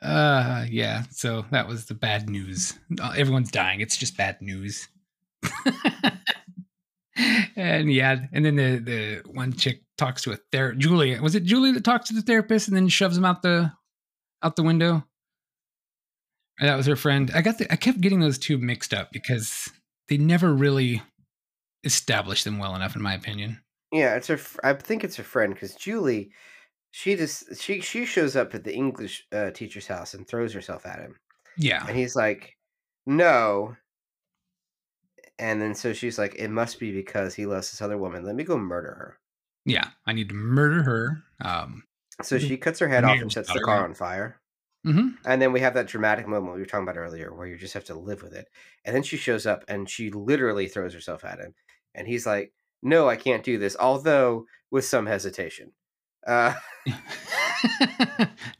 Yeah, so that was the bad news. Everyone's dying. It's just bad news. And yeah, and then the one chick talks to a therapist. Julie, was it Julie that talks to the therapist and then shoves him out the window? And that was her friend. I kept getting those two mixed up because they never really established them well enough, in my opinion. Yeah, I think it's her friend because Julie. She shows up at the English teacher's house and throws herself at him. Yeah. And he's like, no. And then so she's like, it must be because he loves this other woman. Let me go murder her. Yeah, I need to murder her. So she cuts her head off and sets the car on fire. Mm-hmm. And then we have that dramatic moment we were talking about earlier where you just have to live with it. And then she shows up and she literally throws herself at him. And he's like, no, I can't do this. Although with some hesitation.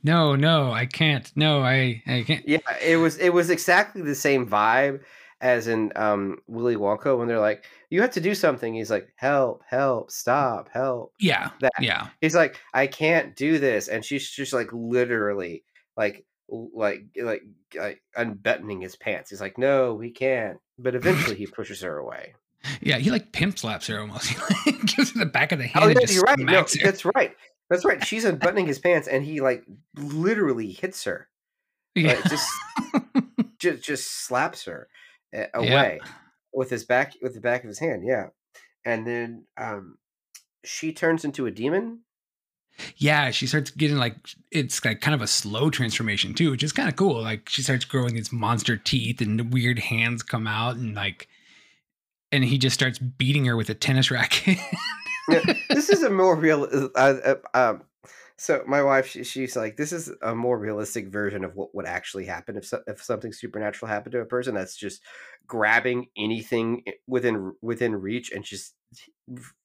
No, I can't. No, I can't. Yeah, it was exactly the same vibe as in Willy Wonka when they're like, you have to do something. He's like, help, stop, help. Yeah. That. Yeah. He's like, I can't do this. And she's just like literally like unbuttoning his pants. He's like, no, we can't. But eventually he pushes her away. Yeah, he like pimp slaps her almost. He like gives her the back of the hand. Oh, yeah, and just you're right. No, her. That's right. That's right. She's unbuttoning his pants, and he like literally hits her. Yeah. Like, just slaps her away with his back with the back of his hand. Yeah, and then she turns into a demon. Yeah, she starts getting like it's like kind of a slow transformation too, which is kind of cool. Like she starts growing these monster teeth, and the weird hands come out, and like. And he just starts beating her with a tennis racket. Now, this is a more real. So my wife, she's like, this is a more realistic version of what would actually happen if something supernatural happened to a person. That's just grabbing anything within reach and just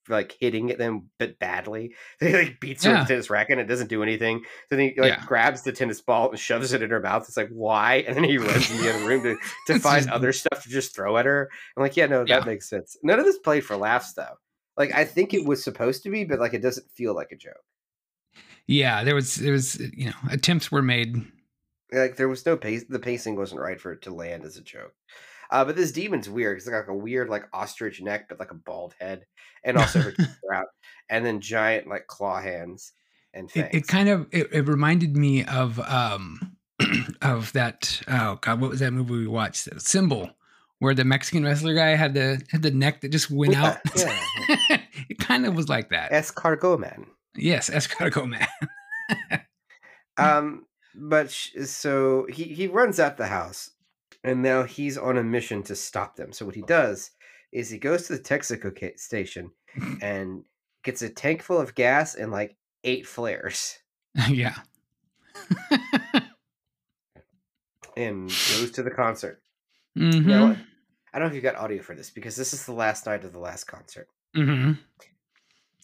like hitting at them, but badly. They like beats her with a tennis racket and it doesn't do anything. So then he like grabs the tennis ball and shoves it in her mouth. It's like, why? And then he runs in the other room to find other stuff to just throw at her. I'm like, yeah, no, that makes sense. None of this played for laughs though. Like I think it was supposed to be, but like it doesn't feel like a joke. Yeah, there was, you know, attempts were made. Like there was no pace. The pacing wasn't right for it to land as a joke. But this demon's weird. It's like a weird, like ostrich neck, but like a bald head, and also her teeth are out, and then giant like claw hands and fangs. It kind of reminded me of that. Oh God, what was that movie we watched? Symbol, where the Mexican wrestler guy had the neck that just went out. Yeah. It kind of was like that. Escargot Man. Yes, Escargot Man. So he runs out the house, and now he's on a mission to stop them. So what he does is he goes to the Texaco station and gets a tank full of gas and like 8 flares. Yeah. And goes to the concert. Mm-hmm. Now, I don't know if you got audio for this, because this is the last night of the last concert. Mm-hmm.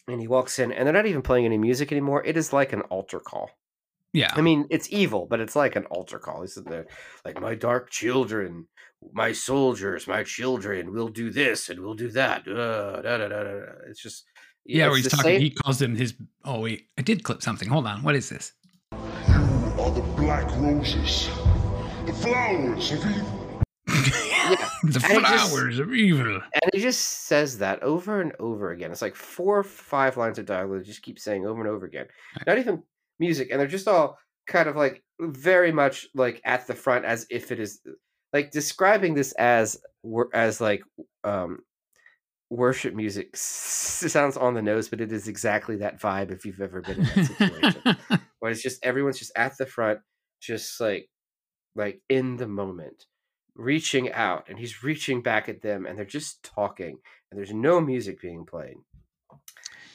And he walks in, and they're not even playing any music anymore. It is like an altar call. Yeah. I mean, it's evil, but it's like an altar call. He's sitting there like, my dark children, my soldiers, my children, we'll do this and we'll do that. Da, da, da, da. It's just... Yeah, where he's talking, same... he calls him his... Oh, wait, I did clip something. Hold on, what is this? You are the black roses, the flowers of evil. Yeah. The flowers of evil. And he just says that over and over again. It's like 4 or 5 lines of dialogue just keep saying over and over again. Right. Not even music, and they're just all kind of like very much like at the front, as if it is like describing this as like worship music. Sounds on the nose, but it is exactly that vibe if you've ever been in that situation. Where it's just everyone's just at the front, just like in the moment, reaching out, and he's reaching back at them, and they're just talking, and there's no music being played.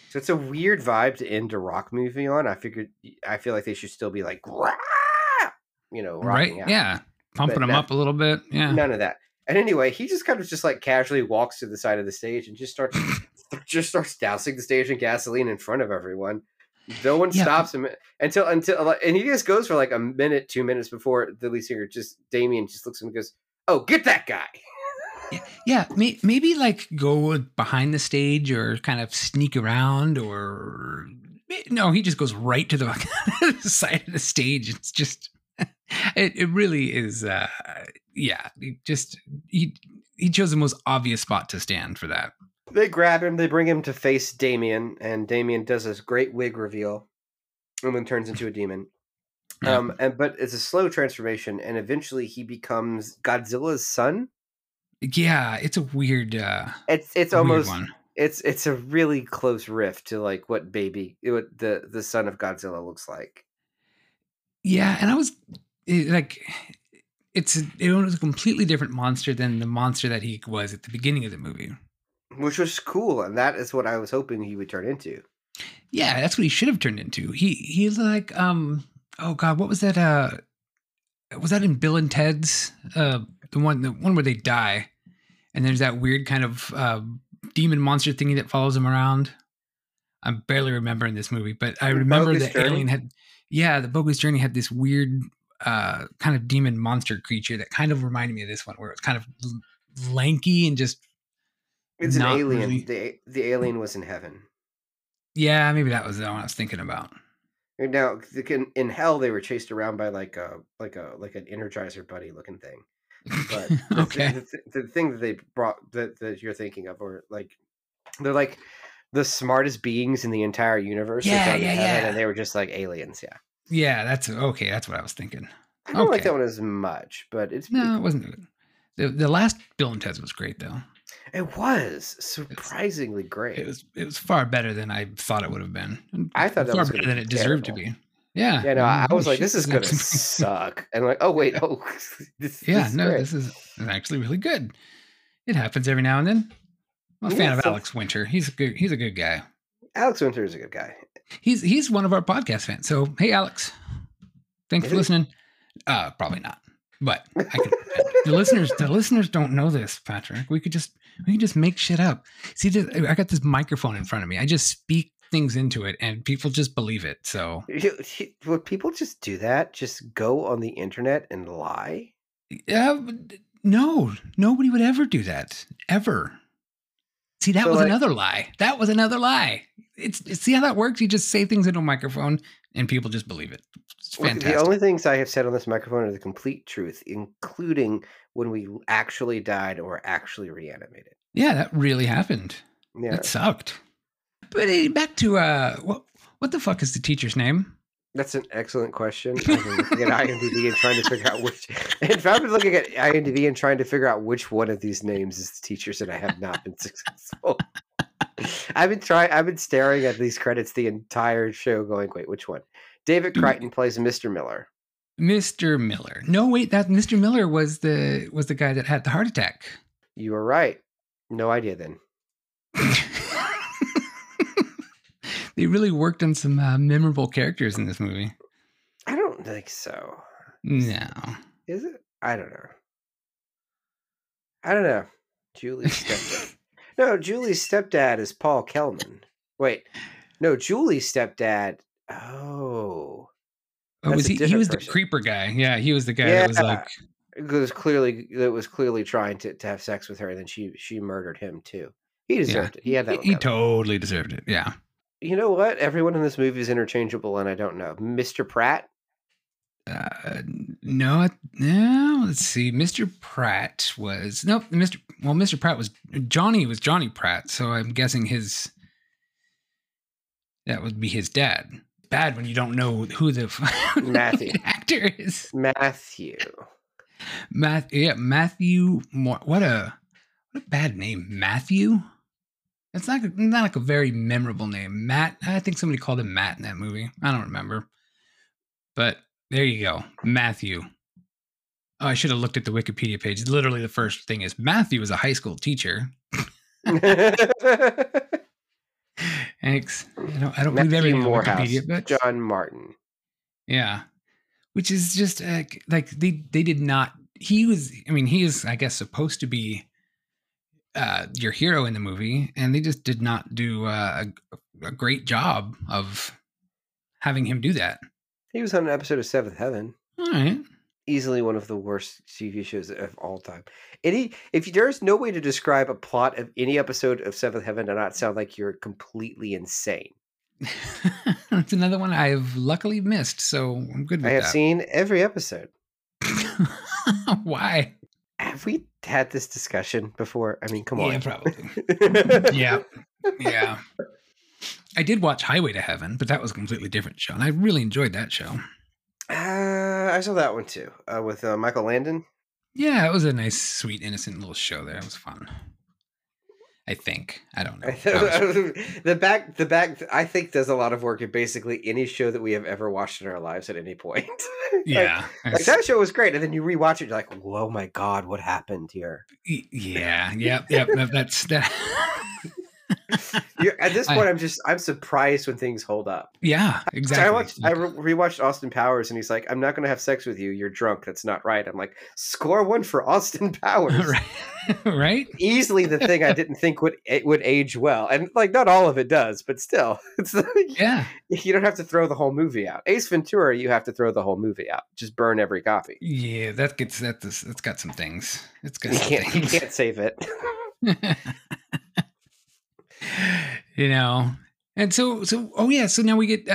So it's a weird vibe to end a rock movie on. I feel like they should still be like, Rah! You know, rocking right? Out. Yeah, pumping them up a little bit. Yeah, none of that. And anyway, he just kind of just like casually walks to the side of the stage and just starts dousing the stage in gasoline in front of everyone. No one stops him until and he just goes for like a minute, 2 minutes before the lead singer Damien looks at him and goes, "Oh, get that guy." Yeah, maybe like go behind the stage or kind of sneak around, or no, he just goes right to the side of the stage. It's just, it really is. He chose the most obvious spot to stand for that. They grab him, they bring him to face Damien, and Damien does this great wig reveal and then turns into a demon. Yeah. But it's a slow transformation, and eventually he becomes Godzilla's son. Yeah, it's a weird it's almost one. It's a really close riff to like what the son of Godzilla looks like. Yeah, and I was like, it was a completely different monster than the monster that he was at the beginning of the movie, which was cool, and that is what I was hoping he would turn into. Yeah, that's what he should have turned into. He's like oh god, what was that was that in Bill and Ted's the one where they die? And there's that weird kind of demon monster thingy that follows him around. I'm barely remembering this movie, but I remember the alien had... Yeah, the Bogus Journey had this weird kind of demon monster creature that kind of reminded me of this one, where it's kind of lanky and just... It's an alien. Really... The alien was in heaven. Yeah, maybe that was the one I was thinking about. Now, in hell, they were chased around by like an Energizer Bunny looking thing. But okay. The thing that they brought that you're thinking of, or like, they're like the smartest beings in the entire universe. Yeah. And they were just like aliens. Yeah. Yeah. That's okay. That's what I was thinking. I don't like that one as much, but it's no, cool. It wasn't good. The last Bill and Ted's was great though. It was surprisingly great. It was far better than I thought it would have been. I thought that was better than it deserved to be. Yeah. Yeah, no, I was like, this is going to suck. And like, oh, wait. Oh, this is actually really good. It happens every now and then. I'm a fan of Alex Winter. He's a good guy. Alex Winter is a good guy. He's one of our podcast fans. So, hey, Alex, thanks for listening. Probably not. But I could, the listeners don't know this, Patrick. We could just make shit up. See, I got this microphone in front of me. I just speak things into it, and people just believe it. So would people just do that? Just go on the internet and lie? No, nobody would ever do that ever. See, that was like, another lie. That was another lie. It's see how that works? You just say things into a microphone, and people just believe it. It's fantastic. The only things I have said on this microphone are the complete truth, including when we actually died or actually reanimated. Yeah, that really happened. Yeah, that sucked. But back to what the fuck is the teacher's name? That's an excellent question. I've been looking at IMDb and trying to figure out which. If I've been looking at IMDb and trying to figure out which one of these names is the teacher's, and I have not been successful. I've been staring at these credits the entire show, going, "Wait, which one?" David Crichton plays Mr. Miller. Mr. Miller. No, wait, that Mr. Miller was the guy that had the heart attack. You were right. No idea then. They really worked on some memorable characters in this movie. I don't think so. No. Is it? I don't know. Julie's stepdad. No, Julie's stepdad is Paul Kelman. Wait, no, Julie's stepdad. Oh, was he was person. The creeper guy. Yeah, he was the guy that was like. That was clearly trying to have sex with her, and then she murdered him too. He deserved it. He had that. He totally deserved it. Yeah. You know what? Everyone in this movie is interchangeable, and I don't know. Mr. Pratt. No. Let's see. Mr. Pratt was nope. Mr. Pratt was Johnny Pratt. So I'm guessing that would be his dad. Bad when you don't know who the Matthew actor is. Matthew Moore. What a bad name, Matthew. That's not like a very memorable name. Matt. I think somebody called him Matt in that movie. I don't remember. But there you go, Matthew. Oh, I should have looked at the Wikipedia page. Literally, the first thing is Matthew was a high school teacher. Thanks. I don't believe everything on Wikipedia, but John Martin. Yeah. Which is just like they did not. He is, I guess, supposed to be your hero in the movie, and they just did not do a great job of having him do that. He was on an episode of Seventh Heaven. All right. Easily one of the worst TV shows of all time. If there's no way to describe a plot of any episode of Seventh Heaven to not sound like you're completely insane. That's another one I've luckily missed, so I'm good with that. I have seen every episode. Why? Have we had this discussion before? I mean, come on. Yeah, probably. Yeah. I did watch Highway to Heaven, but that was a completely different show, and I really enjoyed that show. I saw that one too, with Michael Landon. Yeah, it was a nice, sweet, innocent little show there. It was fun. I think. I don't know. The back I think does a lot of work in basically any show that we have ever watched in our lives at any point. Yeah. like that show was great. And then you rewatch it, you're like, whoa, my God, what happened here? Yeah. Yep. That's that. At this point, I'm surprised when things hold up. Yeah, exactly. I rewatched Austin Powers, and he's like, "I'm not going to have sex with you. You're drunk. That's not right." I'm like, "Score one for Austin Powers." Right? Easily the thing I didn't think would age well, and like not all of it does, but still, it's like, yeah. You don't have to throw the whole movie out. Ace Ventura, you have to throw the whole movie out. Just burn every copy. Yeah, that's got some things. It's got you can't save it. You know, and so now we get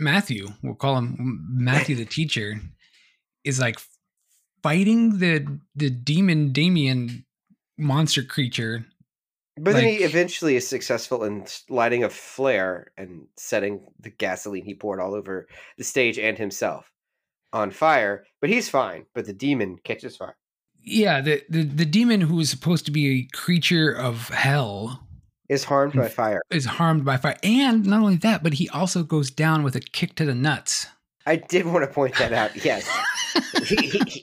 Matthew. We'll call him Matthew the teacher. Is like fighting the demon Damien monster creature. But then he eventually is successful in lighting a flare and setting the gasoline he poured all over the stage and himself on fire. But he's fine. But the demon catches fire. Yeah, the demon who is supposed to be a creature of hell. Is harmed by fire. And not only that, but he also goes down with a kick to the nuts. I did want to point that out, yes.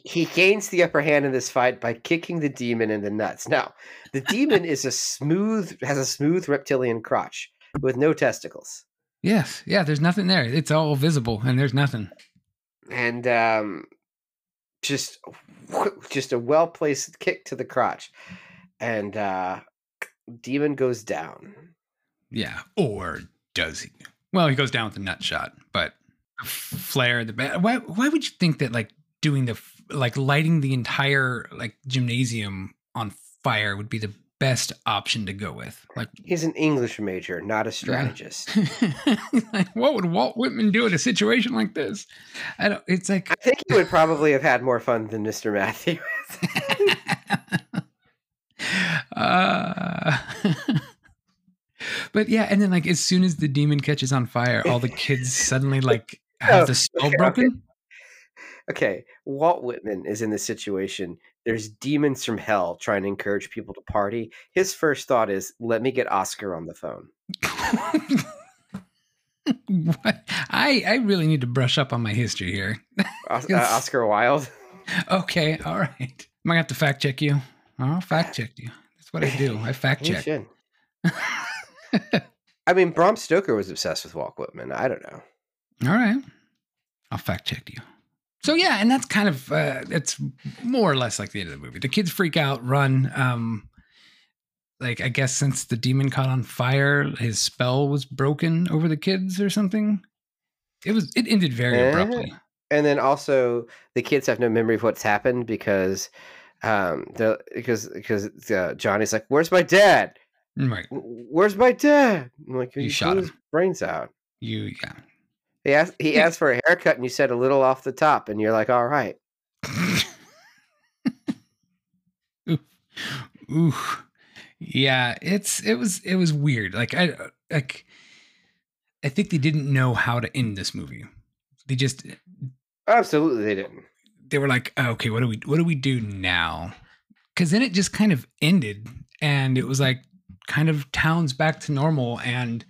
he gains the upper hand in this fight by kicking the demon in the nuts. Now, the demon has a smooth reptilian crotch with no testicles. Yes, yeah, there's nothing there. It's all visible and there's nothing. And just a well-placed kick to the crotch. And demon goes down. Yeah, or does he? Well, he goes down with a nut shot, but flare the bat. Why would you think that like doing the like lighting the entire like gymnasium on fire would be the best option to go with? Like he's an English major, not a strategist. Yeah. Like, what would Walt Whitman do in a situation like this? I don't. It's like I think he would probably have had more fun than Mr. Matthews. But yeah, and then like as soon as the demon catches on fire, all the kids suddenly like have the spell broken. Okay, Walt Whitman is in this situation. There's demons from hell trying to encourage people to party. His first thought is, "Let me get Oscar on the phone." What? I really need to brush up on my history here. Oscar Wilde. Okay, all right. Am I gonna have to fact check you? I'll fact check you. That's what I do. I fact check. I mean, Bram Stoker was obsessed with Walt Whitman. I don't know. All right. I'll fact check you. So yeah, and that's kind of, it's more or less like the end of the movie. The kids freak out, run. like, I guess since the demon caught on fire, his spell was broken over the kids or something. It ended very abruptly. And then also the kids have no memory of what's happened because Johnny's like, "Where's my dad? Right? Where's my dad?" I'm like, "You shot him. His brains out." You yeah. He asked for a haircut, and you said a little off the top, and you're like, "All right." Ooh, yeah. It was weird. Like I think they didn't know how to end this movie. They just absolutely they didn't. They were like, oh, okay, what do we do now? Because then it just kind of ended, and it was like kind of town's back to normal, and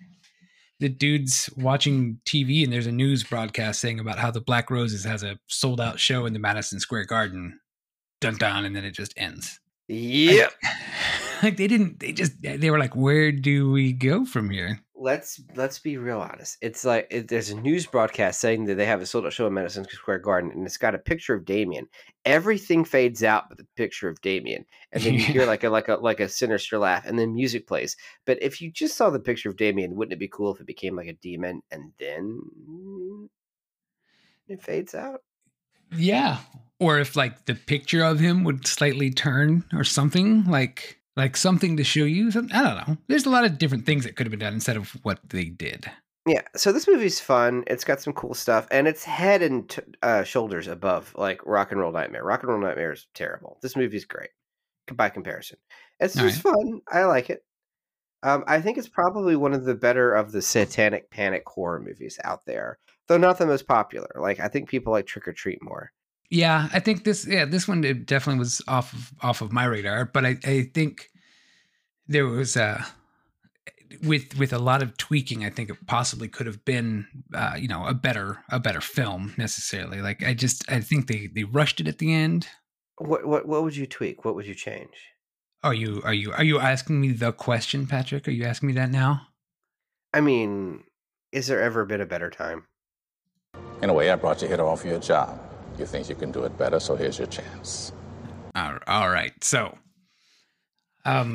the dude's watching TV, and there's a news broadcast saying about how the Black Roses has a sold out show in the Madison Square Garden. Dun dun, and then it just ends. Yep. Like they were like, where do we go from here? Let's be real honest. It's like there's a news broadcast saying that they have a sold out show in Madison Square Garden, and it's got a picture of Damien. Everything fades out but the picture of Damien, and then you hear like a sinister laugh, and then music plays. But if you just saw the picture of Damien, wouldn't it be cool if it became like a demon and then it fades out? Yeah, or if like the picture of him would slightly turn or something like. Like something to show you. Something, I don't know. There's a lot of different things that could have been done instead of what they did. Yeah. So this movie's fun. It's got some cool stuff, and it's head and shoulders above like Rock and Roll Nightmare. Rock and Roll Nightmare is terrible. This movie's great by comparison. It's just fun. I like it. I think it's probably one of the better of the satanic panic horror movies out there, though not the most popular. Like I think people like Trick or Treat more. Yeah, I think this one it definitely was off of my radar, but I think there was with a lot of tweaking, I think it possibly could have been a better film necessarily. Like I think they rushed it at the end. What would you tweak? What would you change? Are you asking me the question, Patrick? Are you asking me that now? I mean, is there ever been a better time? In a way, I brought you here to offer you a job. You think you can do it better, so here's your chance. All right. So, all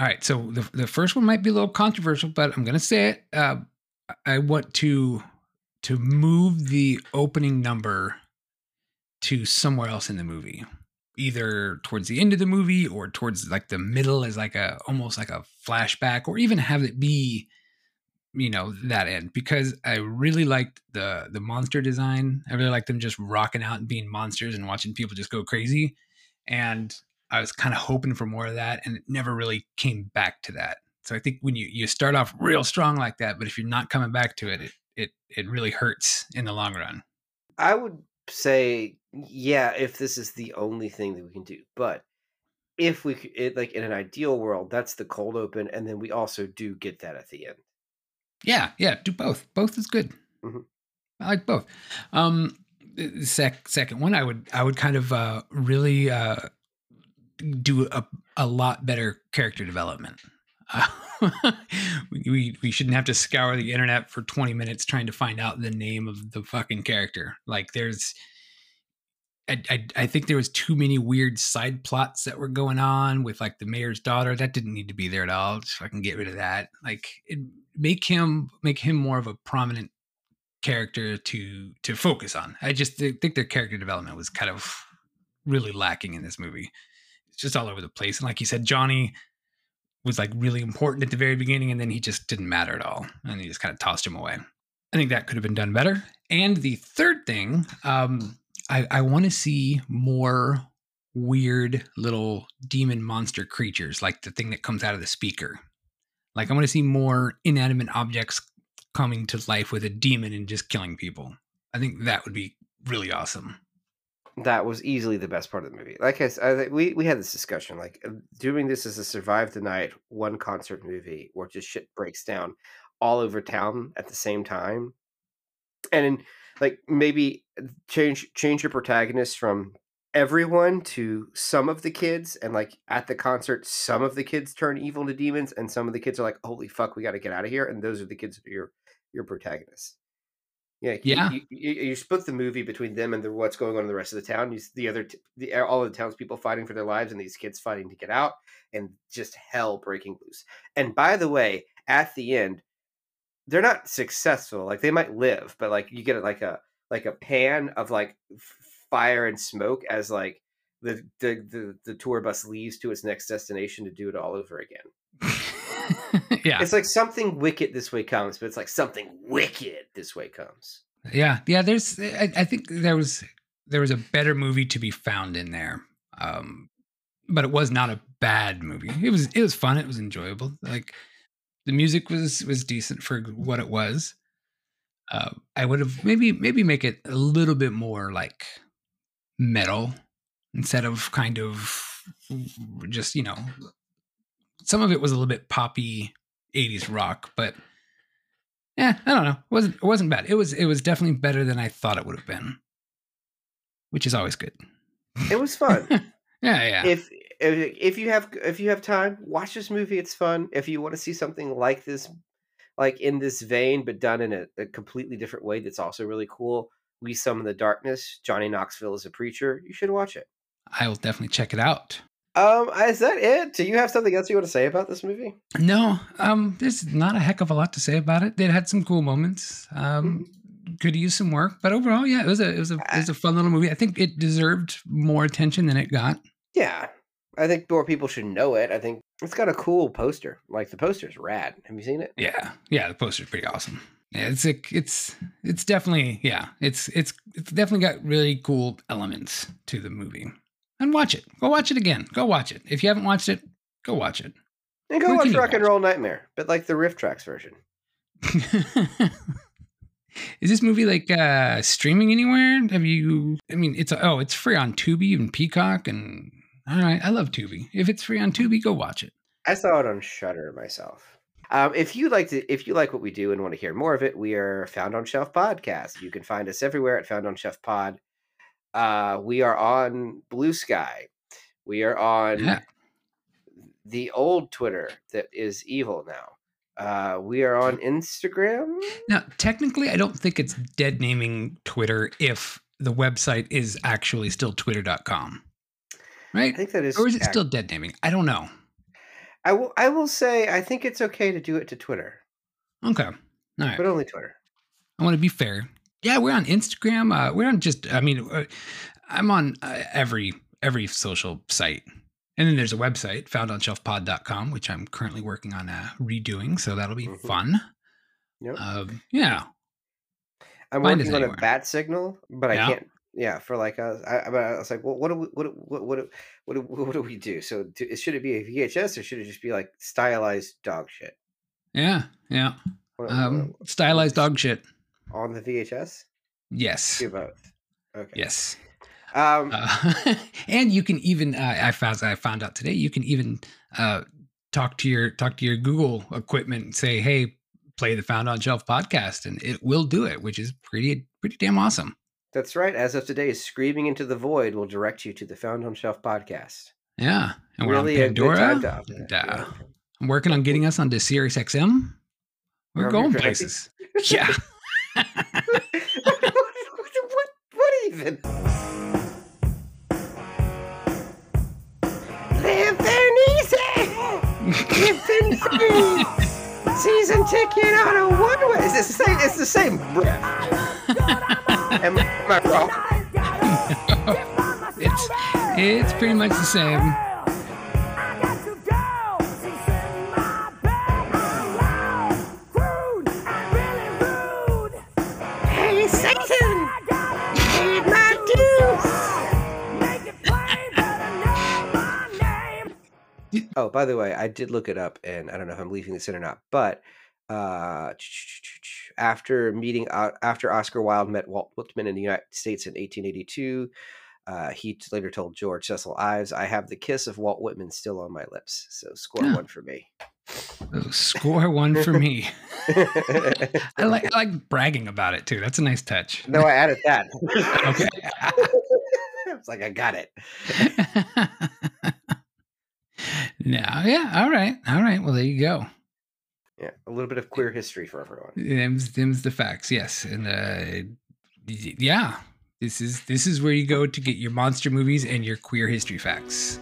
right. So the first one might be a little controversial, but I'm going to say it. I want to move the opening number to somewhere else in the movie, either towards the end of the movie or towards like the middle as like almost like a flashback, or even have it be, you know, that end, because I really liked the monster design. I really liked them just rocking out and being monsters and watching people just go crazy. And I was kind of hoping for more of that, and it never really came back to that. So I think when you start off real strong like that, but if you're not coming back to it, it really hurts in the long run. I would say, yeah, if this is the only thing that we can do, but if we could, like in an ideal world, that's the cold open. And then we also do get that at the end. Yeah, do both. Both is good. Mm-hmm. I like both. Second one, I would kind of really do a lot better character development. We shouldn't have to scour the internet for 20 minutes trying to find out the name of the fucking character. Like there's, I think there was too many weird side plots that were going on with like the mayor's daughter. That didn't need to be there at all. Just fucking get rid of that. Like it, make him more of a prominent character to focus on. I just think their character development was kind of really lacking in this movie. It's just all over the place. And like you said, Johnny was like really important at the very beginning, and then he just didn't matter at all. And he just kind of tossed him away. I think that could have been done better. And the third thing, I want to see more weird little demon monster creatures, like the thing that comes out of the speaker. Like I want to see more inanimate objects coming to life with a demon and just killing people. I think that would be really awesome. That was easily the best part of the movie. Like I said, we had this discussion, like doing this as a survive the night, one concert movie where just shit breaks down all over town at the same time. And in, like maybe change your protagonist from everyone to some of the kids, and like at the concert some of the kids turn evil to demons and some of the kids are like, holy fuck, we got to get out of here, and those are the kids that are your protagonists. You split the movie between them and what's going on in the rest of the town. All of the townspeople fighting for their lives and these kids fighting to get out, and just hell breaking loose. And by the way, at the end, they're not successful. Like, they might live, but like you get like a pan of like fire and smoke as like the tour bus leaves to its next destination to do it all over again. Yeah, it's like something wicked this way comes, but it's like something wicked this way comes. Yeah. I think there was a better movie to be found in there, but it was not a bad movie. It was fun. It was enjoyable. Like, the music was decent for what it was. I would have maybe make it a little bit more like metal instead of kind of just, you know. Some of it was a little bit poppy 80s rock, but I don't know. It wasn't bad. It was definitely better than I thought it would have been, which is always good. It was fun. Yeah. If you have time, watch this movie. It's fun. If you want to see something like this, like in this vein, but done in a completely different way, that's also really cool. We Summon the Darkness. Johnny Knoxville is a preacher. You should watch it. I will definitely check it out. Is that it? Do you have something else you want to say about this movie? No, there's not a heck of a lot to say about it. It had some cool moments, could use some work, but overall, yeah, it was a fun little movie. I think it deserved more attention than it got. Yeah, I think more people should know it. I think it's got a cool poster. Like, the poster's rad. Have you seen it? Yeah, the poster's pretty awesome. Yeah, it's definitely it's definitely got really cool elements to the movie. And watch it. Go watch it again. Go watch it. If you haven't watched it, go watch it. And go watch Rock and Roll Nightmare, but like the riff tracks version. Is this movie like streaming anywhere? It's free on Tubi and Peacock, and all right, I love Tubi. If it's free on Tubi, go watch it. I saw it on Shudder myself. If you like what we do and want to hear more of it, we are Found on Shelf Podcast. You can find us everywhere at Found on Shelf Pod. We are on Blue Sky. We are on the old Twitter that is evil now. We are on Instagram. Now, technically, I don't think it's dead naming Twitter if the website is actually still twitter.com. Right? I think that is. Or is it still dead naming? I don't know. I will say I think it's okay to do it to Twitter. Okay. All right. But only Twitter. I want to be fair. Yeah, we're on Instagram. We're on I'm on every social site. And then there's a website, foundonshelfpod.com, which I'm currently working on redoing. So that'll be fun. Yep. I'm working on a bat signal, but I can't. Yeah, for like I was like, well, what do we do? So should it be a VHS or should it just be like stylized dog shit? Yeah. Stylized dog shit. On the VHS? Yes. Do both. Okay. Yes. And you can even, I found out today, you can even talk to your Google equipment and say, hey, play the Found on Shelf podcast, and it will do it, which is pretty damn awesome. That's right. As of today, Screaming into the Void will direct you to the Found on Shelf podcast. Yeah. And we're really on Pandora. And I'm working on getting us onto SiriusXM. We're going places. Yeah. what even? Live there easy. Live in free. Season ticket on a one-way. It's the same breath. Am I wrong? No. It's pretty much the same. Oh, by the way, I did look it up, and I don't know if I'm leaving this in or not, but after Oscar Wilde met Walt Whitman in the United States in 1882, he later told George Cecil Ives, "I have the kiss of Walt Whitman still on my lips." So score one for me. Oh, score one for me. I like bragging about it too. That's a nice touch. No, I added that. Okay. It's like I got it. No, yeah, all right. Well, there you go. Yeah, a little bit of queer history for everyone. Them's the facts, yes. And yeah, this is where you go to get your monster movies and your queer history facts.